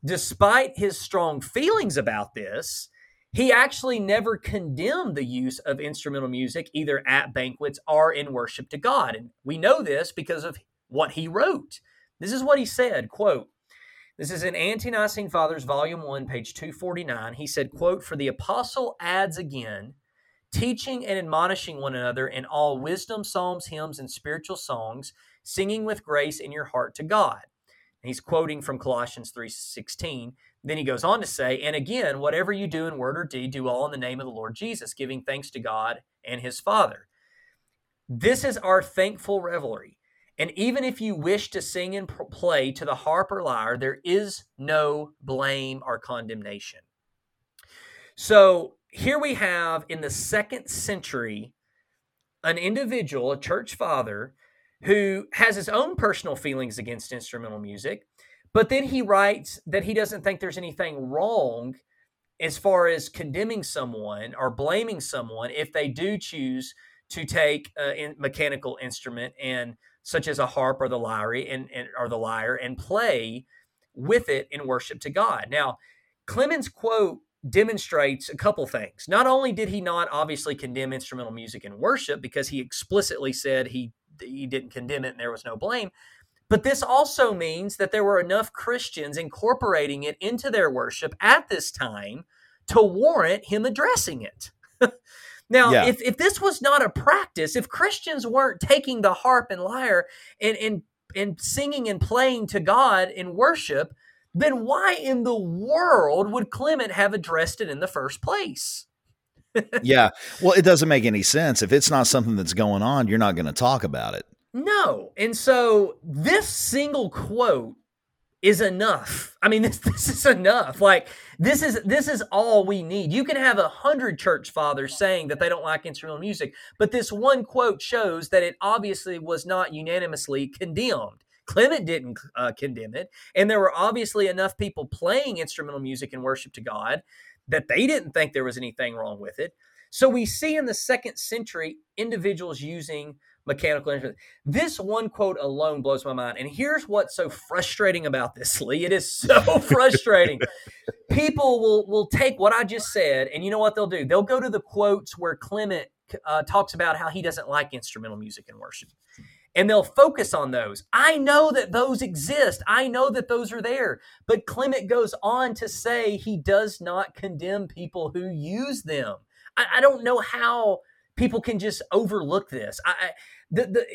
Despite his strong feelings about this, he actually never condemned the use of instrumental music, either at banquets or in worship to God. And we know this because of what he wrote. This is what he said, quote, this is in Ante-Nicene Fathers, Volume one, page two forty-nine. He said, quote, "For the apostle adds again, teaching and admonishing one another in all wisdom, psalms, hymns, and spiritual songs, singing with grace in your heart to God." And he's quoting from Colossians three sixteen. Then he goes on to say, "And again, whatever you do in word or deed, do all in the name of the Lord Jesus, giving thanks to God and his Father. This is our thankful revelry. And even if you wish to sing and play to the harp or lyre, there is no blame or condemnation." So here we have in the second century, an individual, a church father, who has his own personal feelings against instrumental music. But then he writes that he doesn't think there's anything wrong as far as condemning someone or blaming someone if they do choose to take a mechanical instrument, and such as a harp or the lyre, and, and or the lyre, and play with it in worship to God. Now, Clement's quote demonstrates a couple things. Not only did he not obviously condemn instrumental music in worship, because he explicitly said he he didn't condemn it and there was no blame. But this also means that there were enough Christians incorporating it into their worship at this time to warrant him addressing it. Now, yeah. if, if this was not a practice, if Christians weren't taking the harp and lyre and, and, and singing and playing to God in worship, then why in the world would Clement have addressed it in the first place? Yeah. Well, it doesn't make any sense. If it's not something that's going on, you're not going to talk about it. No. And so this single quote is enough. I mean, this this is enough. Like, this is this is all we need. You can have a hundred church fathers saying that they don't like instrumental music, but this one quote shows that it obviously was not unanimously condemned. Clement didn't uh, condemn it, and there were obviously enough people playing instrumental music in worship to God that they didn't think there was anything wrong with it. So we see in the second century individuals using mechanical instruments. This one quote alone blows my mind. And here's what's so frustrating about this, Lee. It is so frustrating. People will will take what I just said, and you know what they'll do? They'll go to the quotes where Clement uh, talks about how he doesn't like instrumental music in worship. And they'll focus on those. I know that those exist. I know that those are there. But Clement goes on to say he does not condemn people who use them. I, I don't know how people can just overlook this. I, the, the,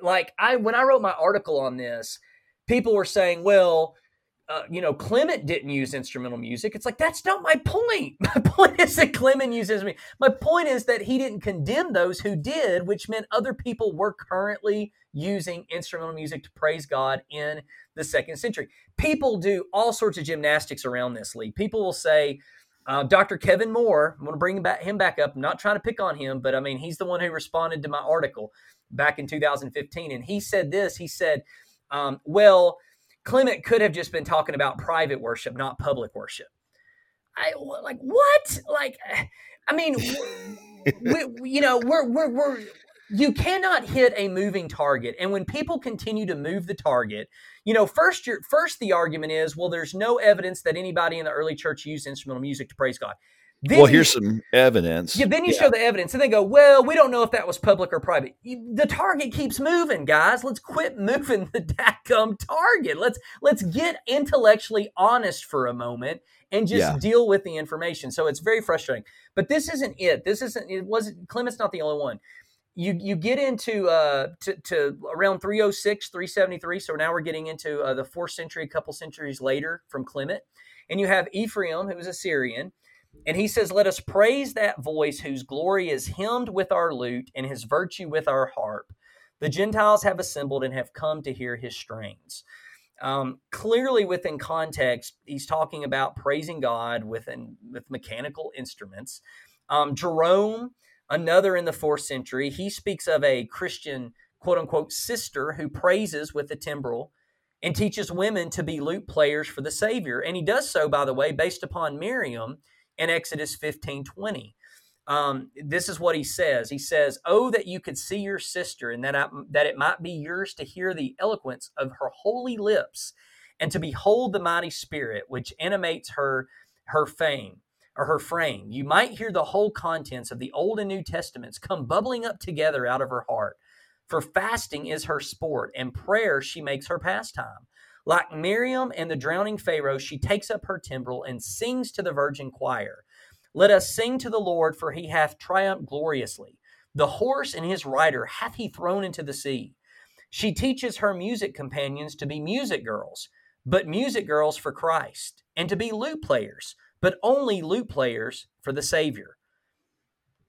like I, when I wrote my article on this, people were saying, well, uh, you know, Clement didn't use instrumental music. It's like, that's not my point. My point is that Clement uses me. My point is that he didn't condemn those who did, which meant other people were currently using instrumental music to praise God in the second century. People do all sorts of gymnastics around this, Lee. People will say, Uh, Doctor Kevin Moore, I'm going to bring him back, him back up. I'm not trying to pick on him, but I mean, he's the one who responded to my article back in two thousand fifteen. And he said this, he said, um, well, Clement could have just been talking about private worship, not public worship. I like, what? Like, I mean, we, we, you know, we're, we're, we're, you cannot hit a moving target. And when people continue to move the target, you know, first your, first the argument is, well, there's no evidence that anybody in the early church used instrumental music to praise God. Then well, here's you, some evidence. Yeah, then you yeah. show the evidence. And they go, well, we don't know if that was public or private. You, the target keeps moving, guys. Let's quit moving the dadgum target. Let's let's get intellectually honest for a moment and just yeah. deal with the information. So it's very frustrating. But this isn't it. This isn't, it wasn't, Clement's not the only one. You you get into uh, to, to around three oh six, three seventy-three, so now we're getting into uh, the fourth century, a couple centuries later from Clement, and you have Ephraim, who was a Syrian, and he says, let us praise that voice whose glory is hymned with our lute and his virtue with our harp. The Gentiles have assembled and have come to hear his strains. Um, clearly within context, he's talking about praising God within, with mechanical instruments. Um, Jerome, another in the fourth century, he speaks of a Christian, quote-unquote, sister who praises with the timbrel and teaches women to be lute players for the Savior. And he does so, by the way, based upon Miriam in Exodus fifteen twenty. Um, this is what he says. He says, oh, that you could see your sister and that, I, that it might be yours to hear the eloquence of her holy lips and to behold the mighty spirit which animates her, her fame. Or her frame, you might hear the whole contents of the Old and New Testaments come bubbling up together out of her heart. For fasting is her sport, and prayer she makes her pastime. Like Miriam and the drowning Pharaoh, she takes up her timbrel and sings to the virgin choir. Let us sing to the Lord, for he hath triumphed gloriously. The horse and his rider hath he thrown into the sea. She teaches her music companions to be music girls, but music girls for Christ, and to be lute players, but only lute players for the Savior.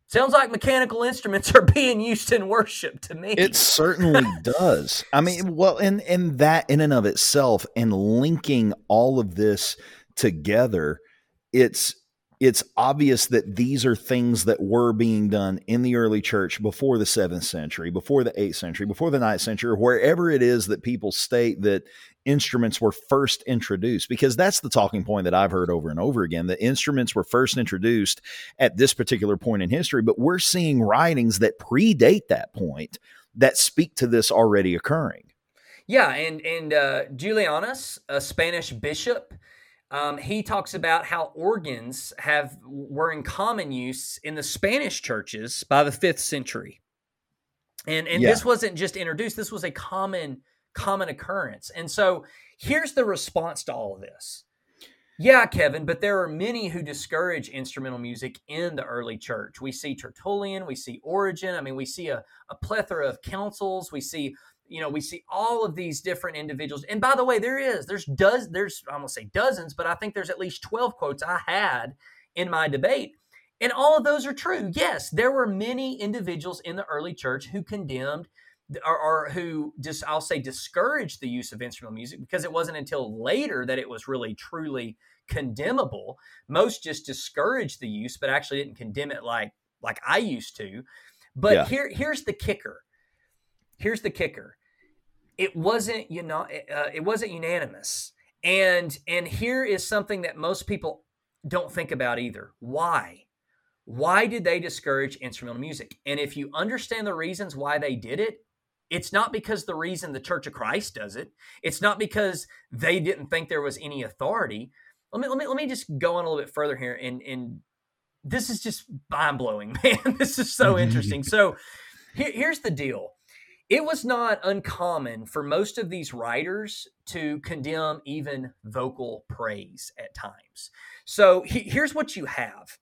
Sounds like mechanical instruments are being used in worship to me. It certainly does. I mean, well, and, and that in and of itself, and linking all of this together, it's it's obvious that these are things that were being done in the early church before the seventh century, before the eighth century, before the ninth century, wherever it is that people state that instruments were first introduced, because that's the talking point that I've heard over and over again, that instruments were first introduced at this particular point in history, but we're seeing writings that predate that point that speak to this already occurring. Yeah. And, and, uh, Julianas, a Spanish bishop, um, he talks about how organs have, were in common use in the Spanish churches by the fifth century. And, and yeah. this wasn't just introduced. This was a common common occurrence. And so here's the response to all of this. Yeah, Kevin, but there are many who discourage instrumental music in the early church. We see Tertullian, we see Origen. I mean, we see a, a plethora of councils. We see, you know, we see all of these different individuals. And by the way, there is, there's does, there's, I'm going to say dozens, but I think there's at least twelve quotes I had in my debate. And all of those are true. Yes, there were many individuals in the early church who condemned or, or who just, I'll say, discouraged the use of instrumental music, because it wasn't until later that it was really truly condemnable. Most just discouraged the use, but actually didn't condemn it like, like I used to. But yeah. here, here's the kicker. Here's the kicker. It wasn't, you know, uh, it wasn't unanimous. And, and here is something that most people don't think about either. Why? Why did they discourage instrumental music? And if you understand the reasons why they did it, it's not because the reason the Church of Christ does it. It's not because they didn't think there was any authority. Let me, let me, let me just go on a little bit further here. And, and this is just mind-blowing, man. This is so interesting. So here, here's the deal. It was not uncommon for most of these writers to condemn even vocal praise at times. So he, here's what you have.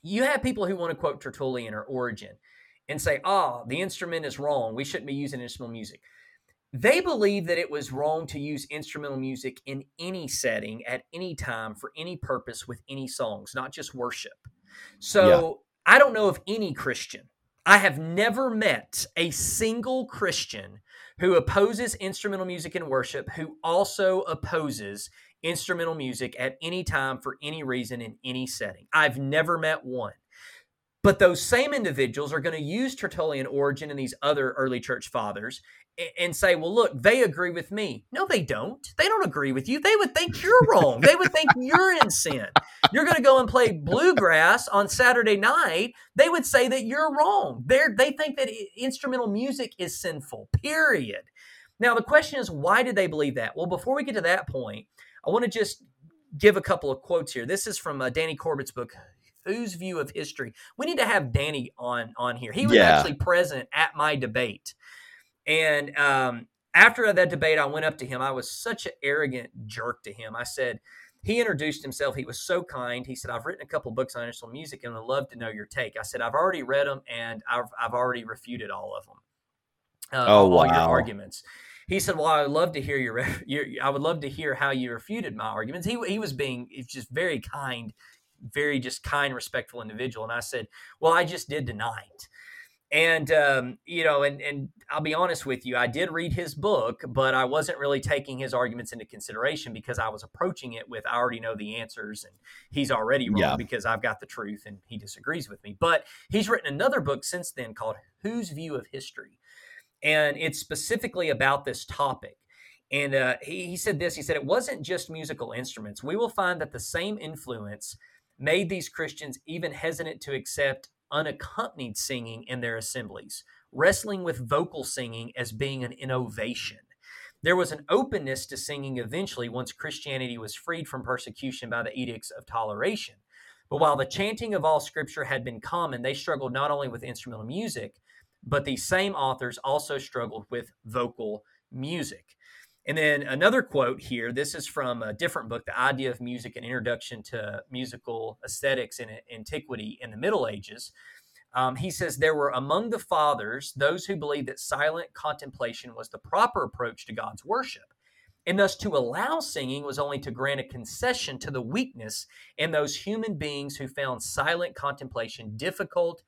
You have people who want to quote Tertullian or Origen and say, ah, oh, the instrument is wrong. We shouldn't be using instrumental music. They believe that it was wrong to use instrumental music in any setting, at any time, for any purpose, with any songs, not just worship. So yeah. I don't know of any Christian. I have never met a single Christian who opposes instrumental music in worship who also opposes instrumental music at any time, for any reason, in any setting. I've never met one. But those same individuals are going to use Tertullian, Origen, and these other early church fathers and say, well, look, they agree with me. No, they don't. They don't agree with you. They would think you're wrong. They would think you're in sin. You're going to go and play bluegrass on Saturday night. They would say that you're wrong. They're, they think that instrumental music is sinful, period. Now, the question is, why did they believe that? Well, before we get to that point, I want to just give a couple of quotes here. This is from uh, Danny Corbett's book, Whose View of History. We need to have Danny on, on here. He was yeah. actually present at my debate. And um, after that debate, I went up to him. I was such an arrogant jerk to him. I said, he introduced himself. He was so kind. He said, I've written a couple books on instrumental music and I'd love to know your take. I said, I've already read them and I've, I've already refuted all of them. Uh, oh, all wow. your arguments. He said, well, I would love to hear your, your, I would love to hear how you refuted my arguments. He he was being just very kind, very just kind, respectful individual. And I said, well, I just did tonight. And, um, you know, and, and I'll be honest with you, I did read his book, but I wasn't really taking his arguments into consideration because I was approaching it with, I already know the answers and he's already wrong yeah. because I've got the truth and he disagrees with me. But he's written another book since then called Whose View of History? And it's specifically about this topic. And uh, he, he said this, he said, it wasn't just musical instruments. We will find that the same influence made these Christians even hesitant to accept unaccompanied singing in their assemblies, wrestling with vocal singing as being an innovation. There was an openness to singing eventually once Christianity was freed from persecution by the edicts of toleration. But while the chanting of all scripture had been common, they struggled not only with instrumental music, but these same authors also struggled with vocal music. And then another quote here, this is from a different book, The Idea of Music, An Introduction to Musical Aesthetics in Antiquity and the Middle Ages. Um, he says, there were among the fathers those who believed that silent contemplation was the proper approach to God's worship, and thus to allow singing was only to grant a concession to the weakness in those human beings who found silent contemplation difficult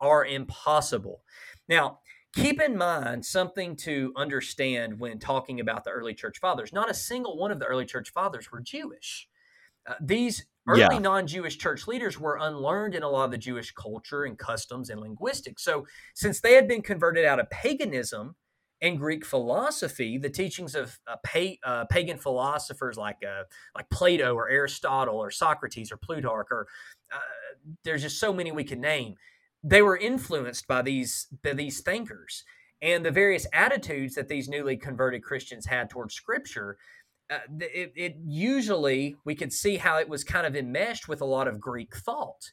or impossible. Now, keep in mind something to understand when talking about the early church fathers. Not a single one of the early church fathers were Jewish. Uh, these early yeah. non-Jewish church leaders were unlearned in a lot of the Jewish culture and customs and linguistics. So since they had been converted out of paganism and Greek philosophy, the teachings of uh, pa- uh, pagan philosophers like uh, like Plato or Aristotle or Socrates or Plutarch, or uh, there's just so many we can name. They were influenced by these, by these thinkers and the various attitudes that these newly converted Christians had towards Scripture. Uh, it, it usually, we could see how it was kind of enmeshed with a lot of Greek thought.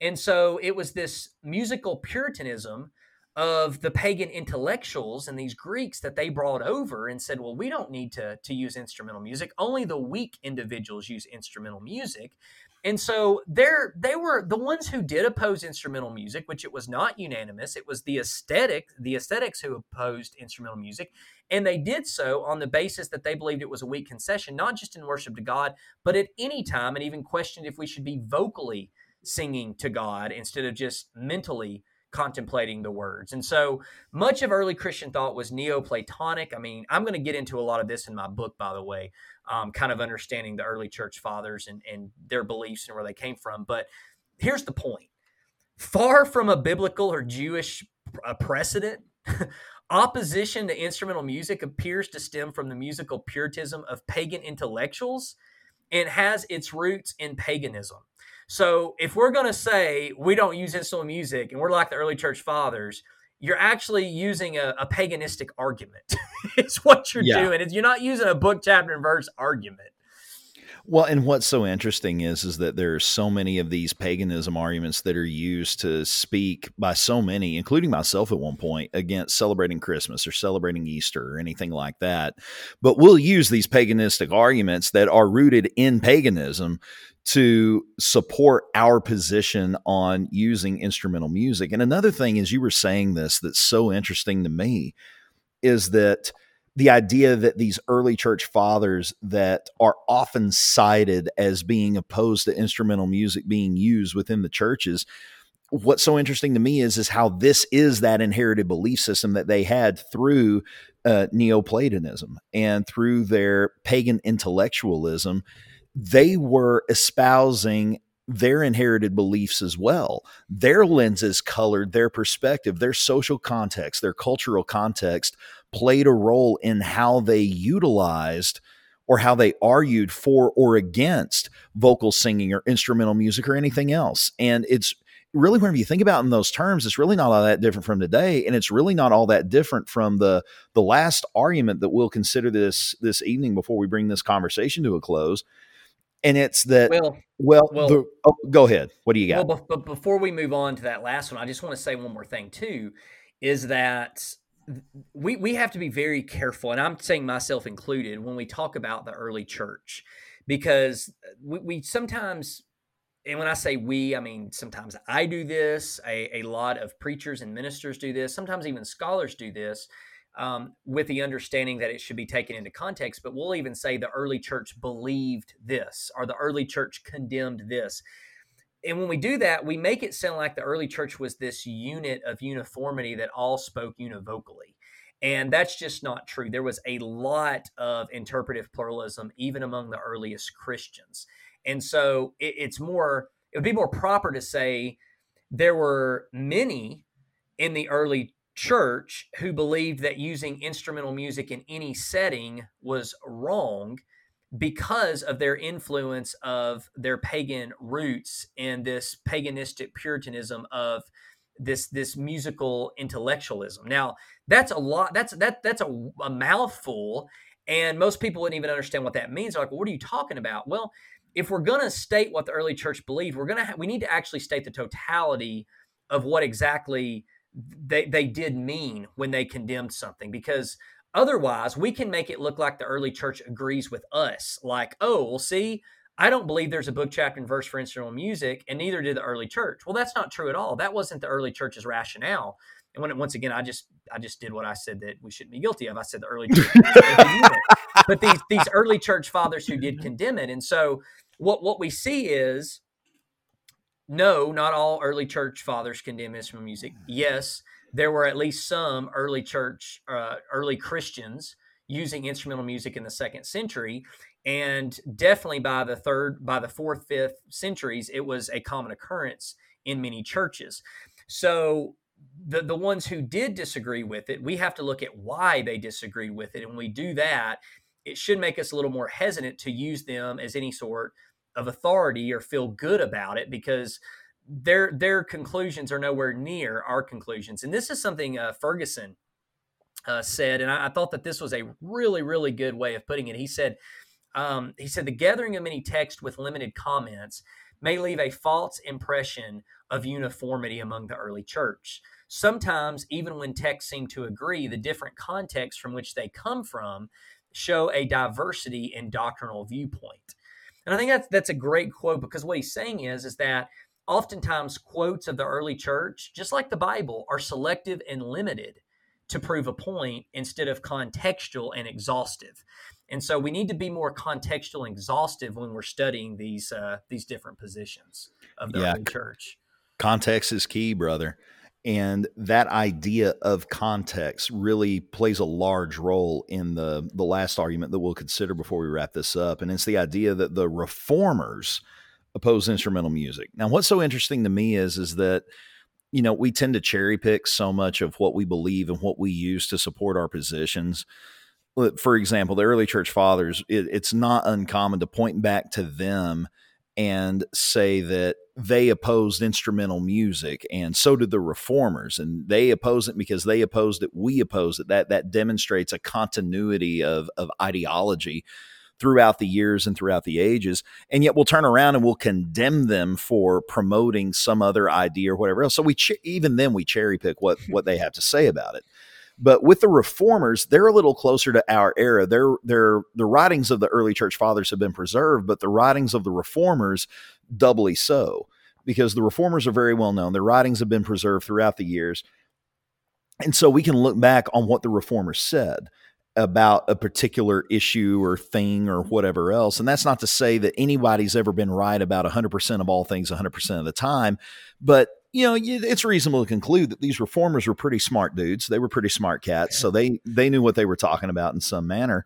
And so it was this musical Puritanism of the pagan intellectuals and these Greeks that they brought over and said, well, we don't need to, to use instrumental music. Only the weak individuals use instrumental music. And so they're, they were the ones who did oppose instrumental music, which it was not unanimous. It was the aesthetic, the aesthetics who opposed instrumental music. And they did so on the basis that they believed it was a weak concession, not just in worship to God, but at any time, and even questioned if we should be vocally singing to God instead of just mentally contemplating the words. And so much of early Christian thought was Neoplatonic. I mean, I'm going to get into a lot of this in my book, by the way, um, kind of understanding the early church fathers and, and their beliefs and where they came from. But here's the point. Far from a biblical or Jewish precedent, opposition to instrumental music appears to stem from the musical puritanism of pagan intellectuals and has its roots in paganism. So if we're going to say we don't use instrumental music and we're like the early church fathers, you're actually using a, a paganistic argument. It's what you're yeah. doing. It's, you're not using a book, chapter, and verse argument. Well, and what's so interesting is, is that there are so many of these paganism arguments that are used to speak by so many, including myself at one point, against celebrating Christmas or celebrating Easter or anything like that. But we'll use these paganistic arguments that are rooted in paganism to support our position on using instrumental music. And another thing is, you were saying this, that's so interesting to me, is that the idea that these early church fathers that are often cited as being opposed to instrumental music being used within the churches. What's so interesting to me is, is how this is that inherited belief system that they had through uh, Neoplatonism and through their pagan intellectualism. They were espousing their inherited beliefs as well. Their lenses colored their perspective, their social context, their cultural context played a role in how they utilized or how they argued for or against vocal singing or instrumental music or anything else. And it's really, whenever you think about it in those terms, it's really not all that different from today. And it's really not all that different from the, the last argument that we'll consider this, this evening before we bring this conversation to a close. And it's that, well, well, well the, oh, go ahead. What do you got? Well, but, but before we move on to that last one, I just want to say one more thing too, is that we, we have to be very careful. And I'm saying myself included when we talk about the early church, because we, we sometimes, and when I say we, I mean, sometimes I do this, a, a lot of preachers and ministers do this. Sometimes even scholars do this. Um, with the understanding that it should be taken into context, but we'll even say the early church believed this, or the early church condemned this. And when we do that, we make it sound like the early church was this unit of uniformity that all spoke univocally. And that's just not true. There was a lot of interpretive pluralism, even among the earliest Christians. And so it, it's more, it would be more proper to say there were many in the early church who believed that using instrumental music in any setting was wrong because of their influence of their pagan roots and this paganistic puritanism of this this musical intellectualism. Now, that's a lot. That's that that's a, a mouthful, and most people wouldn't even understand what that means. They're like, well, what are you talking about? Well, if we're going to state what the early church believed, we're going to ha- we need to actually state the totality of what exactly they they did mean when they condemned something, because otherwise we can make it look like the early church agrees with us. Like, oh, well, see, I don't believe there's a book, chapter, and verse for instrumental music, and neither did the early church. Well, that's not true at all. That wasn't the early church's rationale. And when it, once again, I just I just did what I said that we shouldn't be guilty of. I said the early church. But these these early church fathers who did condemn it. And so what what we see is, no, not all early church fathers condemned instrumental music. Yes, there were at least some early church, uh, early Christians using instrumental music in the second century, and definitely by the third, by the fourth, fifth centuries, it was a common occurrence in many churches. So the the ones who did disagree with it, we have to look at why they disagreed with it, and when we do that, it should make us a little more hesitant to use them as any sort of authority or feel good about it, because their their conclusions are nowhere near our conclusions. And this is something uh, Ferguson uh, said, and I, I thought that this was a really, really good way of putting it. He said, um, he said, the gathering of many texts with limited comments may leave a false impression of uniformity among the early church. Sometimes, even when texts seem to agree, the different contexts from which they come from show a diversity in doctrinal viewpoint. And I think that's that's a great quote, because what he's saying is, is that oftentimes quotes of the early church, just like the Bible, are selective and limited to prove a point instead of contextual and exhaustive. And so we need to be more contextual and exhaustive when we're studying these uh, these different positions of the yeah. early church. Context is key, brother. And that idea of context really plays a large role in the, the last argument that we'll consider before we wrap this up. And it's the idea that the reformers oppose instrumental music. Now, what's so interesting to me is, is that, you know, we tend to cherry pick so much of what we believe and what we use to support our positions. For example, the early church fathers, it, it's not uncommon to point back to them and say that they opposed instrumental music, and so did the reformers, and they opposed it because they opposed it, we opposed it. That that demonstrates a continuity of, of ideology throughout the years and throughout the ages, and yet we'll turn around and we'll condemn them for promoting some other idea or whatever else. So we ch- even then we cherry pick what, what they have to say about it. But with the reformers, they're a little closer to our era. They're, they're, the writings of the early church fathers have been preserved, but the writings of the reformers doubly so, because the reformers are very well known. Their writings have been preserved throughout the years. And so we can look back on what the reformers said about a particular issue or thing or whatever else. And that's not to say that anybody's ever been right about one hundred percent of all things one hundred percent of the time, but you know, it's reasonable to conclude that these reformers were pretty smart dudes. They were pretty smart cats. So they, they knew what they were talking about in some manner.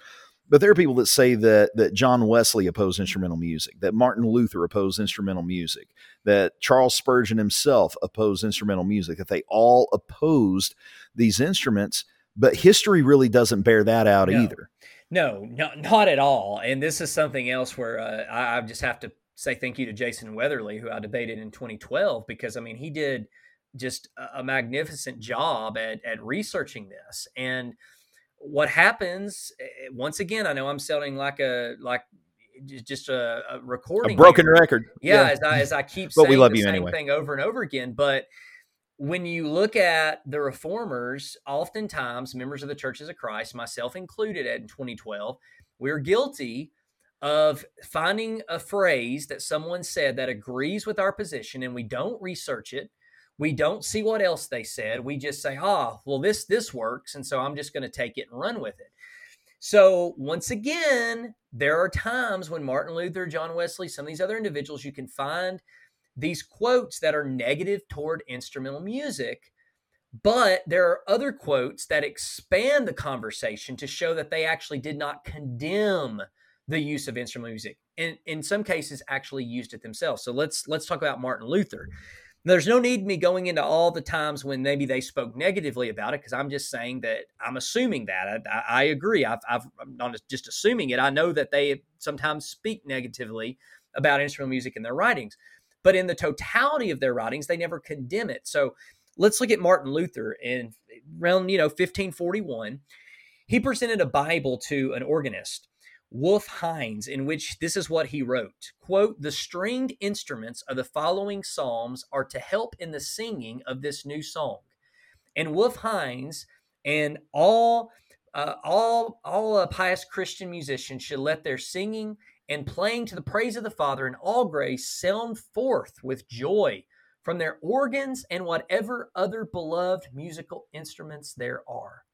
But there are people that say that, that John Wesley opposed instrumental music, that Martin Luther opposed instrumental music, that Charles Spurgeon himself opposed instrumental music, that they all opposed these instruments, but history really doesn't bear that out no. either. No, no, not at all. And this is something else where uh, I, I just have to say thank you to Jason Weatherly, who I debated in twenty twelve, because I mean, he did just a magnificent job at, at researching this. And what happens once again, I know I'm sounding like a, like just a, a recording, a broken here. record. Yeah, yeah. As I, as I keep saying we love the you same anyway. thing over and over again. But when you look at the reformers, oftentimes members of the Churches of Christ, myself included in twenty twelve, we're guilty of finding a phrase that someone said that agrees with our position, and we don't research it. We don't see what else they said. We just say, ah, well, this, this works. And so I'm just going to take it and run with it. So once again, there are times when Martin Luther, John Wesley, some of these other individuals, you can find these quotes that are negative toward instrumental music, but there are other quotes that expand the conversation to show that they actually did not condemn the use of instrumental music, and in some cases actually used it themselves. So let's let's talk about Martin Luther. Now, there's no need me going into all the times when maybe they spoke negatively about it, because I'm just saying that I'm assuming that. I, I agree. I've, I've, I'm not just assuming it. I know that they sometimes speak negatively about instrumental music in their writings, but in the totality of their writings, they never condemn it. So let's look at Martin Luther in around, you know, fifteen forty-one. He presented a Bible to an organist, Wolf Hines, in which this is what he wrote, quote, "The stringed instruments of the following psalms are to help in the singing of this new song." And Wolf Hines and all uh, all all uh, pious Christian musicians should let their singing and playing to the praise of the Father in all grace sound forth with joy from their organs and whatever other beloved musical instruments there are.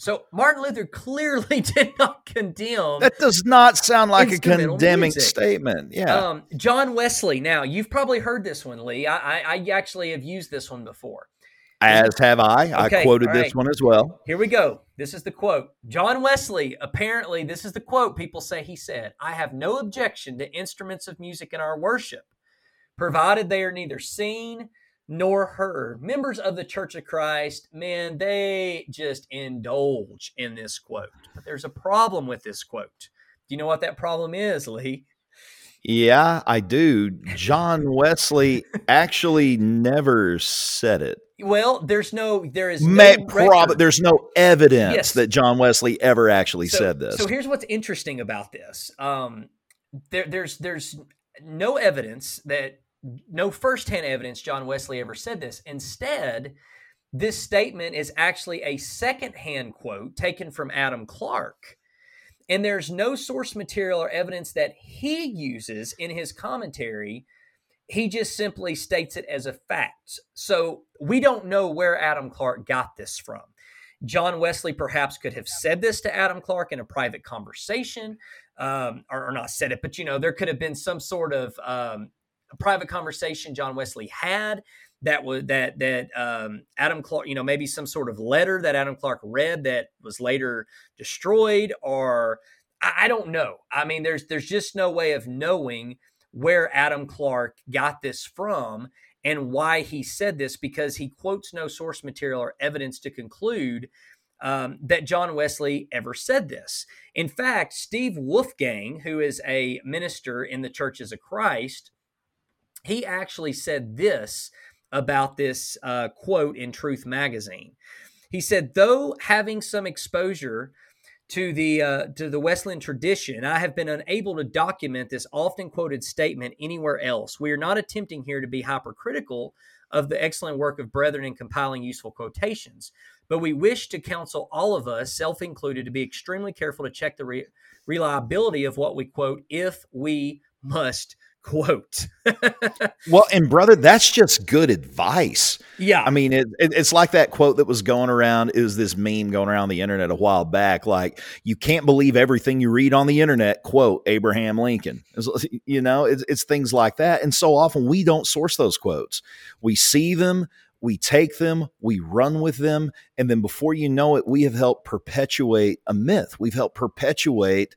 So Martin Luther clearly did not condemn. That does not sound like a condemning music. statement. Yeah. Um, John Wesley. Now, you've probably heard this one, Lee. I, I, I actually have used this one before. As have I. Okay, I quoted right. this one as well. Here we go. This is the quote. John Wesley, apparently, this is the quote people say he said, "I have no objection to instruments of music in our worship, provided they are neither seen nor heard." Members of the Church of Christ, man, they just indulge in this quote. But there's a problem with this quote. Do you know what that problem is, Lee? Yeah, I do. John Wesley actually never said it. Well, there's no, there is no prob- there's no evidence yes. that John Wesley ever actually so, said this. So here's what's interesting about this. Um, there, there's there's no evidence that No firsthand evidence John Wesley ever said this. Instead, this statement is actually a secondhand quote taken from Adam Clark. And there's no source material or evidence that he uses in his commentary. He just simply states it as a fact. So we don't know where Adam Clark got this from. John Wesley perhaps could have said this to Adam Clark in a private conversation, um, or, or not said it, but, you know, there could have been some sort of um, a private conversation John Wesley had that was that that um, Adam Clark, you know, maybe some sort of letter that Adam Clark read that was later destroyed, or I, I don't know. I mean, there's there's just no way of knowing where Adam Clark got this from and why he said this, because he quotes no source material or evidence to conclude um, that John Wesley ever said this. In fact, Steve Wolfgang, who is a minister in the Churches of Christ, he actually said this about this uh, quote in Truth Magazine. He said, though having some exposure to the uh, to the Wesleyan tradition, I have been unable to document this often quoted statement anywhere else. We are not attempting here to be hypercritical of the excellent work of brethren in compiling useful quotations, but we wish to counsel all of us, self-included, to be extremely careful to check the re- reliability of what we quote if we must quote. Well, and brother, that's just good advice. Yeah. I mean, it, it, it's like that quote that was going around, is this meme going around the internet a while back, like, you can't believe everything you read on the internet, quote Abraham Lincoln. It's, you know, it's, it's things like that. And so often we don't source those quotes. We see them, we take them, we run with them. And then before you know it, we have helped perpetuate a myth. We've helped perpetuate,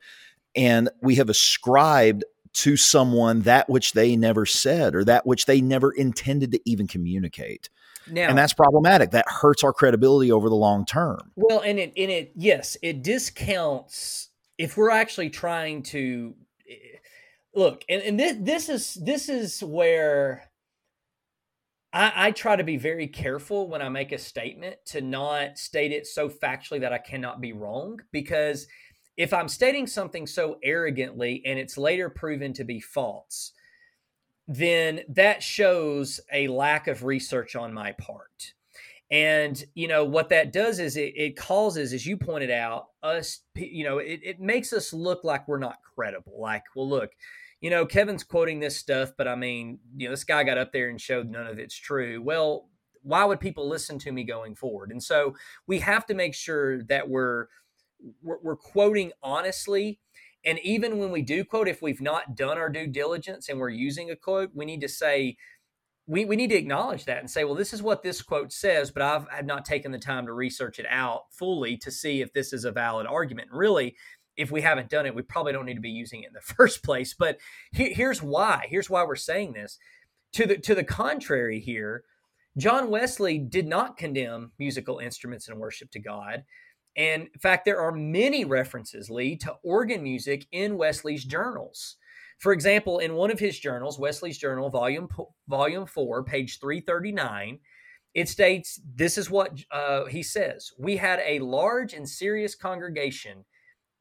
and we have ascribed to someone that which they never said, or that which they never intended to even communicate. Now, and that's problematic. That hurts our credibility over the long term. Well, and it, and it, yes, it discounts, if we're actually trying to look, and, and this, this is, this is where I, I try to be very careful when I make a statement to not state it so factually that I cannot be wrong, because if I'm stating something so arrogantly and it's later proven to be false, then that shows a lack of research on my part. And, you know, what that does is it, it causes, as you pointed out, us, you know, it, it makes us look like we're not credible. Like, well, look, you know, Kevin's quoting this stuff, but I mean, you know, this guy got up there and showed none of it's true. Well, why would people listen to me going forward? And so we have to make sure that we're We're quoting honestly, and even when we do quote, if we've not done our due diligence and we're using a quote, we need to say, we, we need to acknowledge that and say, well, this is what this quote says, but I've, I've not taken the time to research it out fully to see if this is a valid argument. And really, if we haven't done it, we probably don't need to be using it in the first place. But he, here's why. Here's why we're saying this. To the, to the contrary here, John Wesley did not condemn musical instruments in worship to God. And in fact, there are many references, Lee, to organ music in Wesley's journals. For example, in one of his journals, Wesley's Journal, Volume Volume Four, page three thirty-nine, it states, "This is what uh, he says: We had a large and serious congregation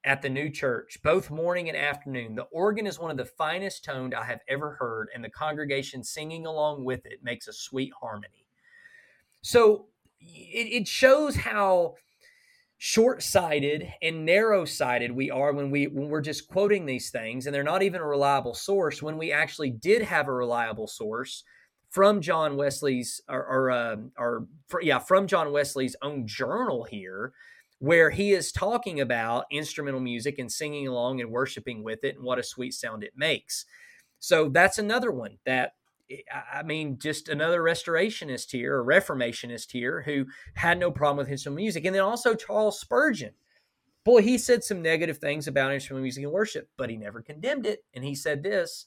at the new church, both morning and afternoon. The organ is one of the finest toned I have ever heard, and the congregation singing along with it makes a sweet harmony." So it, it shows how short-sighted and narrow-sighted we are when we when we're just quoting these things, and they're not even a reliable source. When we actually did have a reliable source from John Wesley's, or or, uh, or yeah, from John Wesley's own journal here, where he is talking about instrumental music and singing along and worshiping with it, and what a sweet sound it makes. So that's another one that, I mean, just another restorationist here, a reformationist here, who had no problem with instrumental music. And then also Charles Spurgeon. Boy, he said some negative things about instrumental music and worship, but he never condemned it. And he said this,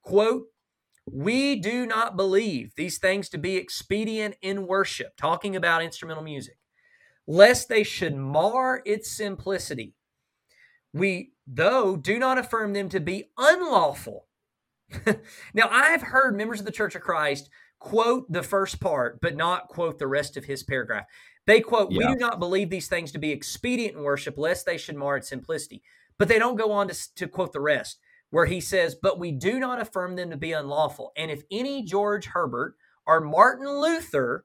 quote, "We do not believe these things to be expedient in worship," talking about instrumental music, "lest they should mar its simplicity. We, though, do not affirm them to be unlawful." Now, I've heard members of the Church of Christ quote the first part, but not quote the rest of his paragraph. They quote, yeah. "We do not believe these things to be expedient in worship, lest they should mar its simplicity." But they don't go on to, to quote the rest, where he says, "But we do not affirm them to be unlawful. And if any George Herbert or Martin Luther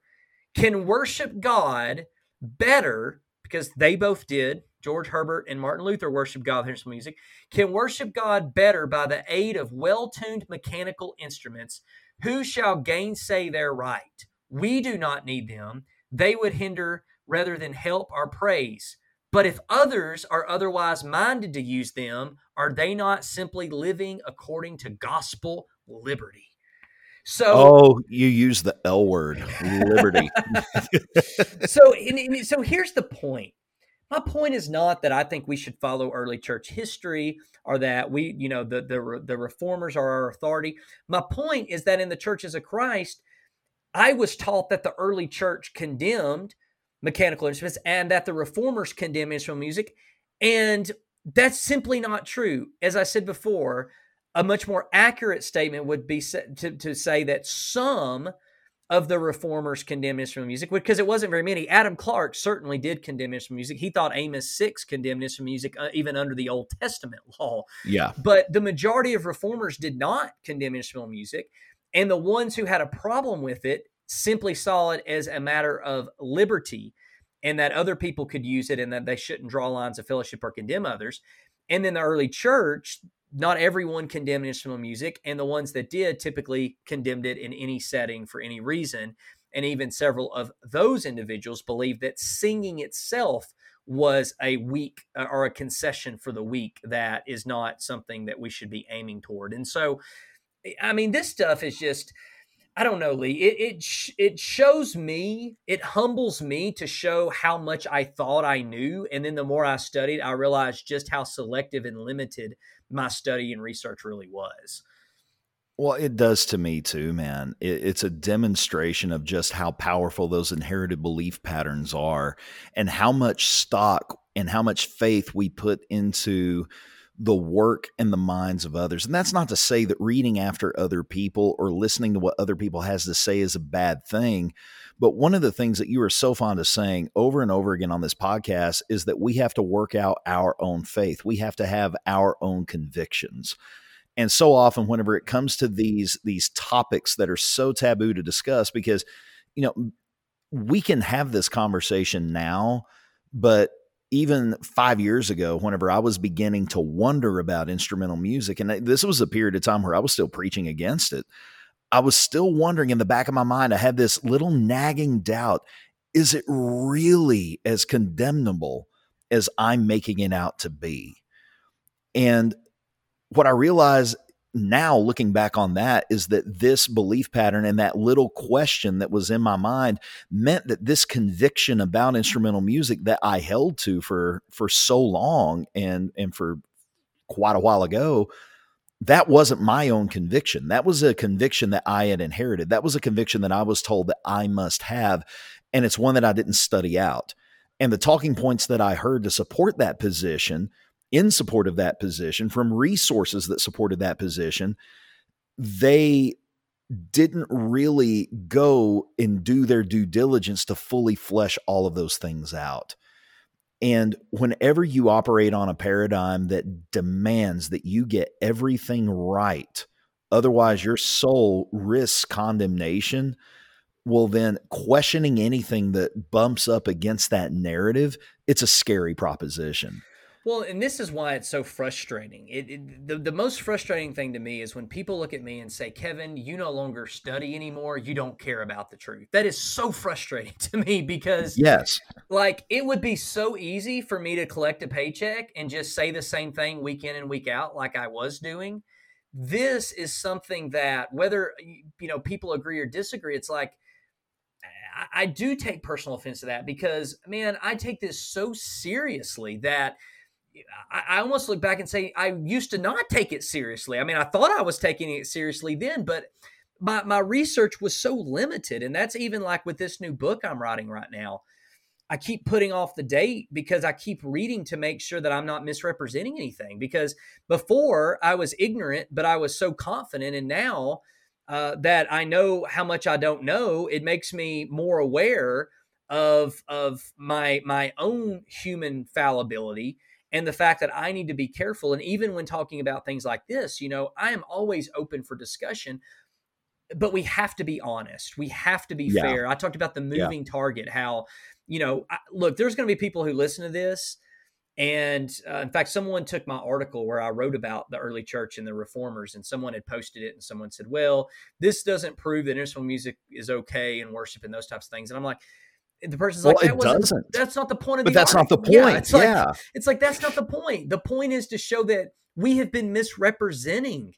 can worship God better," because they both did, George Herbert and Martin Luther worship God with instrumental music, "can worship God better by the aid of well-tuned mechanical instruments, who shall gainsay their right? We do not need them. They would hinder rather than help or praise. But if others are otherwise minded to use them, are they not simply living according to gospel liberty? So, oh, you use the L word, liberty. so, and, and, so here's the point. My point is not that I think we should follow early church history or that we, you know, the the, the reformers are our authority. My point is that in the churches of Christ, I was taught that the early church condemned mechanical instruments and that the reformers condemned instrumental music, and that's simply not true. As I said before, a much more accurate statement would be to, to say that some of the reformers condemned instrumental music, because it wasn't very many. Adam Clark certainly did condemn instrumental music. He thought Amos six condemned instrumental music, uh, even under the Old Testament law. Yeah. But the majority of reformers did not condemn instrumental music, and the ones who had a problem with it simply saw it as a matter of liberty and that other people could use it and that they shouldn't draw lines of fellowship or condemn others. And in the early church, not everyone condemned instrumental music, and the ones that did typically condemned it in any setting for any reason. And even several of those individuals believed that singing itself was a weak or a concession for the weak. That is not something that we should be aiming toward. And so, I mean, this stuff is just, I don't know, Lee, it it, sh- it shows me, it humbles me to show how much I thought I knew. And then the more I studied, I realized just how selective and limited my study and research really was. Well, it does to me too, man. It, it's a demonstration of just how powerful those inherited belief patterns are and how much stock and how much faith we put into the work and the minds of others. And that's not to say that reading after other people or listening to what other people has to say is a bad thing. But one of the things that you are so fond of saying over and over again on this podcast is that we have to work out our own faith. We have to have our own convictions. And so often whenever it comes to these, these topics that are so taboo to discuss, because, you know, we can have this conversation now, but even five years ago, whenever I was beginning to wonder about instrumental music, and this was a period of time where I was still preaching against it, I was still wondering in the back of my mind, I had this little nagging doubt, is it really as condemnable as I'm making it out to be? And what I realize now looking back on that is that this belief pattern and that little question that was in my mind meant that this conviction about instrumental music that I held to for, for so long and, and for quite a while ago, that wasn't my own conviction. That was a conviction that I had inherited. That was a conviction that I was told that I must have. And it's one that I didn't study out. And the talking points that I heard to support that position, in support of that position, from resources that supported that position, they didn't really go and do their due diligence to fully flesh all of those things out. And whenever you operate on a paradigm that demands that you get everything right, otherwise your soul risks condemnation, well, then questioning anything that bumps up against that narrative, it's a scary proposition. Well, and this is why it's so frustrating. It, it, the, the most frustrating thing to me is when people look at me and say, Kevin, you no longer study anymore. You don't care about the truth. That is so frustrating to me because, yes, like it would be so easy for me to collect a paycheck and just say the same thing week in and week out like I was doing. This is something that whether, you know, people agree or disagree, it's like I, I do take personal offense to that because, man, I take this so seriously that I almost look back and say, I used to not take it seriously. I mean, I thought I was taking it seriously then, but my, my research was so limited. And that's even like with this new book I'm writing right now. I keep putting off the date because I keep reading to make sure that I'm not misrepresenting anything. Because before I was ignorant, but I was so confident. And now uh, that I know how much I don't know, it makes me more aware of, of my, my own human fallibility and the fact that I need to be careful. And even when talking about things like this, you know, I am always open for discussion, but we have to be honest. We have to be yeah. fair. I talked about the moving yeah. target, how, you know, I, look, there's going to be people who listen to this. And uh, in fact, someone took my article where I wrote about the early church and the reformers, and someone had posted it and someone said, well, this doesn't prove that instrumental music is okay and worship and those types of things. And I'm like, the person's well, like, that it wasn't doesn't. The, that's not the point of but the But that's article. Not the point. Yeah, it's, yeah. Like, it's like, that's not the point. The point is to show that we have been misrepresenting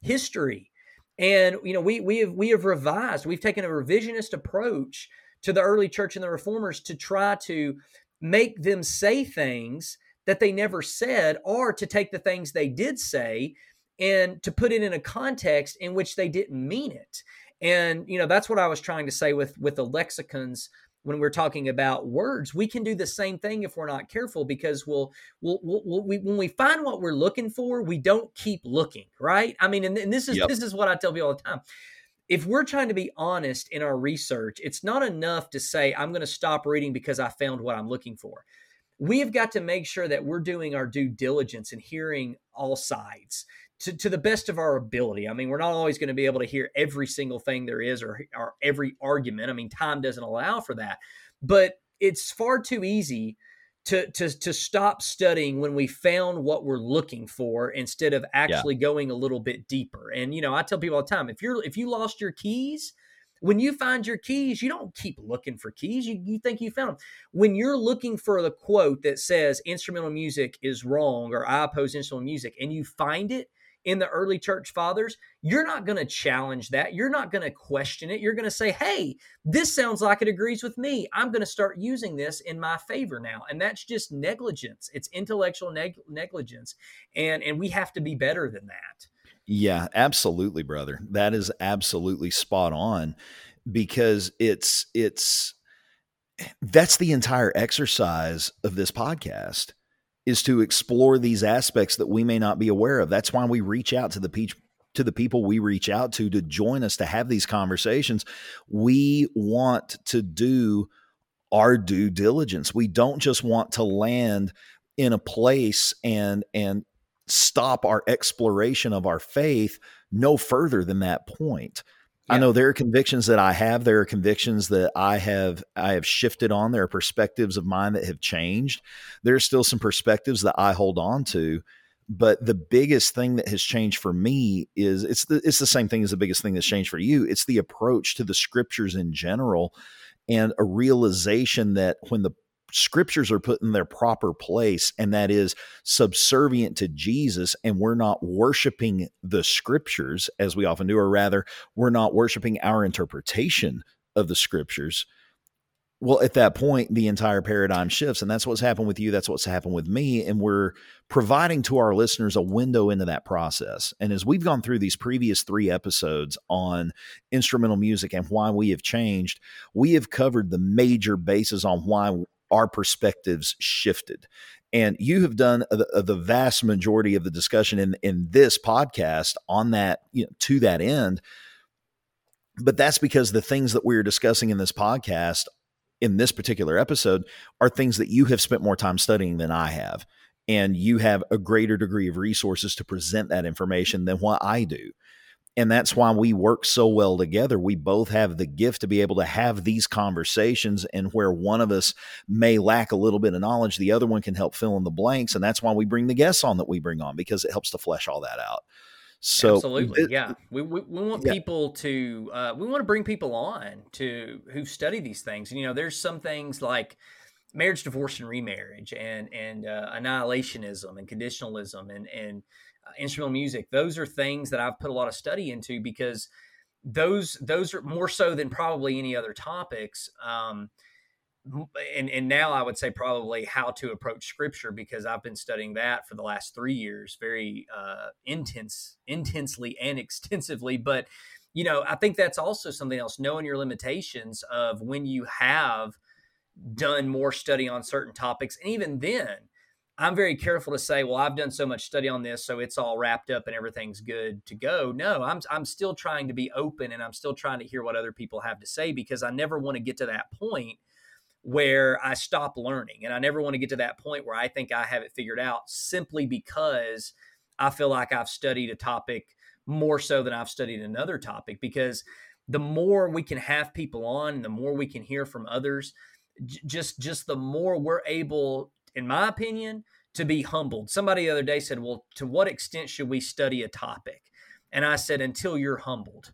history. And, you know, we, we have, we have revised, we've taken a revisionist approach to the early church and the reformers to try to make them say things that they never said, or to take the things they did say and to put it in a context in which they didn't mean it. And, you know, that's what I was trying to say with, with the lexicons when we're talking about words. We can do the same thing if we're not careful, because we'll, we'll, we'll we, when we find what we're looking for, we don't keep looking, right? I mean, and, and this is, yep. this is what I tell people all the time. If we're trying to be honest in our research, it's not enough to say, I'm going to stop reading because I found what I'm looking for. We have got to make sure that we're doing our due diligence and hearing all sides to, to the best of our ability. I mean, we're not always going to be able to hear every single thing there is, or, or every argument. I mean, time doesn't allow for that, but it's far too easy to, to, to stop studying when we found what we're looking for, instead of actually yeah. going a little bit deeper. And, you know, I tell people all the time, if you're, if you lost your keys, when you find your keys, you don't keep looking for keys. You, you think you found them. When you're looking for the quote that says instrumental music is wrong, or I oppose instrumental music, and you find it in the early church fathers, you're not going to challenge that. You're not going to question it. You're going to say, hey, this sounds like it agrees with me. I'm going to start using this in my favor now. And that's just negligence. It's intellectual neg- negligence. And, and we have to be better than that. Yeah, absolutely, brother. That is absolutely spot on, because it's, it's, that's the entire exercise of this podcast, is to explore these aspects that we may not be aware of. That's why we reach out to the pe- to the people we reach out to, to join us, to have these conversations. We want to do our due diligence. We don't just want to land in a place and, and, stop our exploration of our faith no further than that point. Yeah. I know there are convictions that I have. There are convictions that I have, I have shifted on. There are perspectives of mine that have changed. There are still some perspectives that I hold on to, but the biggest thing that has changed for me is it's the, it's the same thing as the biggest thing that's changed for you. It's the approach to the scriptures in general, and a realization that when the scriptures are put in their proper place, and that is subservient to Jesus, and we're not worshiping the scriptures as we often do, or rather we're not worshiping our interpretation of the scriptures. Well, at that point, the entire paradigm shifts, and that's what's happened with you. That's what's happened with me. And we're providing to our listeners a window into that process. And as we've gone through these previous three episodes on instrumental music and why we have changed, we have covered the major bases on why our perspectives shifted. And you have done a, a, the vast majority of the discussion in, in this podcast on that, you know, to that end. But that's because the things that we're discussing in this podcast, in this particular episode, are things that you have spent more time studying than I have. And you have a greater degree of resources to present that information than what I do. And that's why we work so well together. We both have the gift to be able to have these conversations, and where one of us may lack a little bit of knowledge, the other one can help fill in the blanks. And that's why we bring the guests on that we bring on, because it helps to flesh all that out. So absolutely. It, yeah. We, we, we want yeah. people to, uh, we want to bring people on to who study these things. And, you know, there's some things like marriage, divorce, and remarriage, and, and, uh, annihilationism and conditionalism and, and, instrumental music. Those are things that I've put a lot of study into, because those those are more so than probably any other topics. Um, and, and now I would say probably how to approach scripture, because I've been studying that for the last three years, very uh, intense, intensely and extensively. But, you know, I think that's also something else, knowing your limitations of when you have done more study on certain topics. And even then, I'm very careful to say, well, I've done so much study on this, so it's all wrapped up and everything's good to go. No, I'm I'm still trying to be open, and I'm still trying to hear what other people have to say, because I never want to get to that point where I stop learning, and I never want to get to that point where I think I have it figured out simply because I feel like I've studied a topic more so than I've studied another topic. Because the more we can have people on, the more we can hear from others, j- just just the more we're able, in my opinion, to be humbled. Somebody the other day said, well, to what extent should we study a topic? And I said, until you're humbled.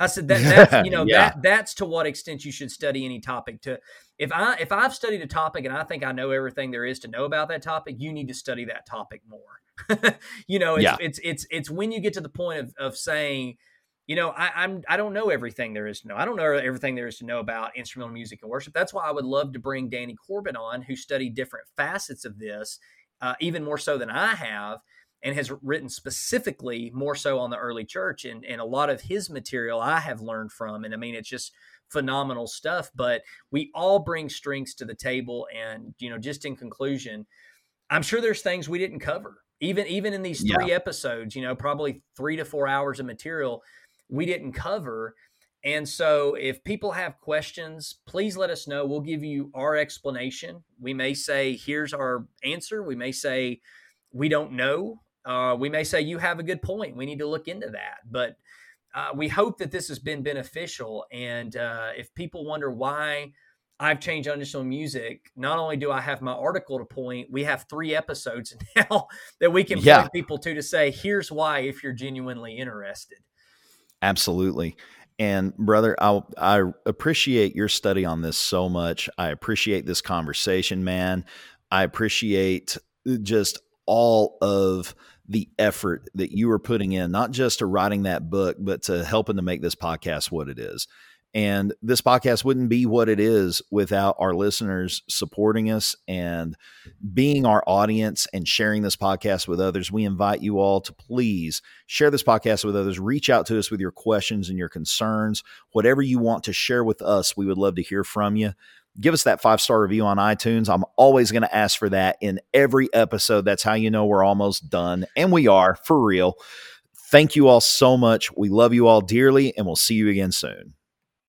I said that that's, you know, yeah. that that's to what extent you should study any topic. To if I if I've studied a topic and I think I know everything there is to know about that topic, you need to study that topic more. you know, it's, yeah. it's it's it's when you get to the point of of saying, you know, I, I'm I don't know everything there is to know. I don't know everything there is to know about instrumental music and worship. That's why I would love to bring Danny Corbin on, who studied different facets of this, uh, even more so than I have. And has written specifically more so on the early church. And, and a lot of his material I have learned from. And I mean, it's just phenomenal stuff, but we all bring strengths to the table. And, you know, just in conclusion, I'm sure there's things we didn't cover. Even, even in these three yeah. episodes, you know, probably three to four hours of material we didn't cover. And so if people have questions, please let us know. We'll give you our explanation. We may say, here's our answer. We may say, we don't know. Uh, we may say, you have a good point. We need to look into that. But uh, we hope that this has been beneficial. And uh, if people wonder why I've changed on instrumental music, not only do I have my article to point, we have three episodes now that we can yeah. point people to to say, here's why if you're genuinely interested. Absolutely. And brother, I I appreciate your study on this so much. I appreciate this conversation, man. I appreciate just all of the effort that you are putting in, not just to writing that book, but to helping to make this podcast what it is. And this podcast wouldn't be what it is without our listeners supporting us and being our audience and sharing this podcast with others. We invite you all to please share this podcast with others. Reach out to us with your questions and your concerns, whatever you want to share with us. We would love to hear from you. Give us that five-star review on iTunes. I'm always going to ask for that in every episode. That's how you know we're almost done, and we are, for real. Thank you all so much. We love you all dearly, and we'll see you again soon.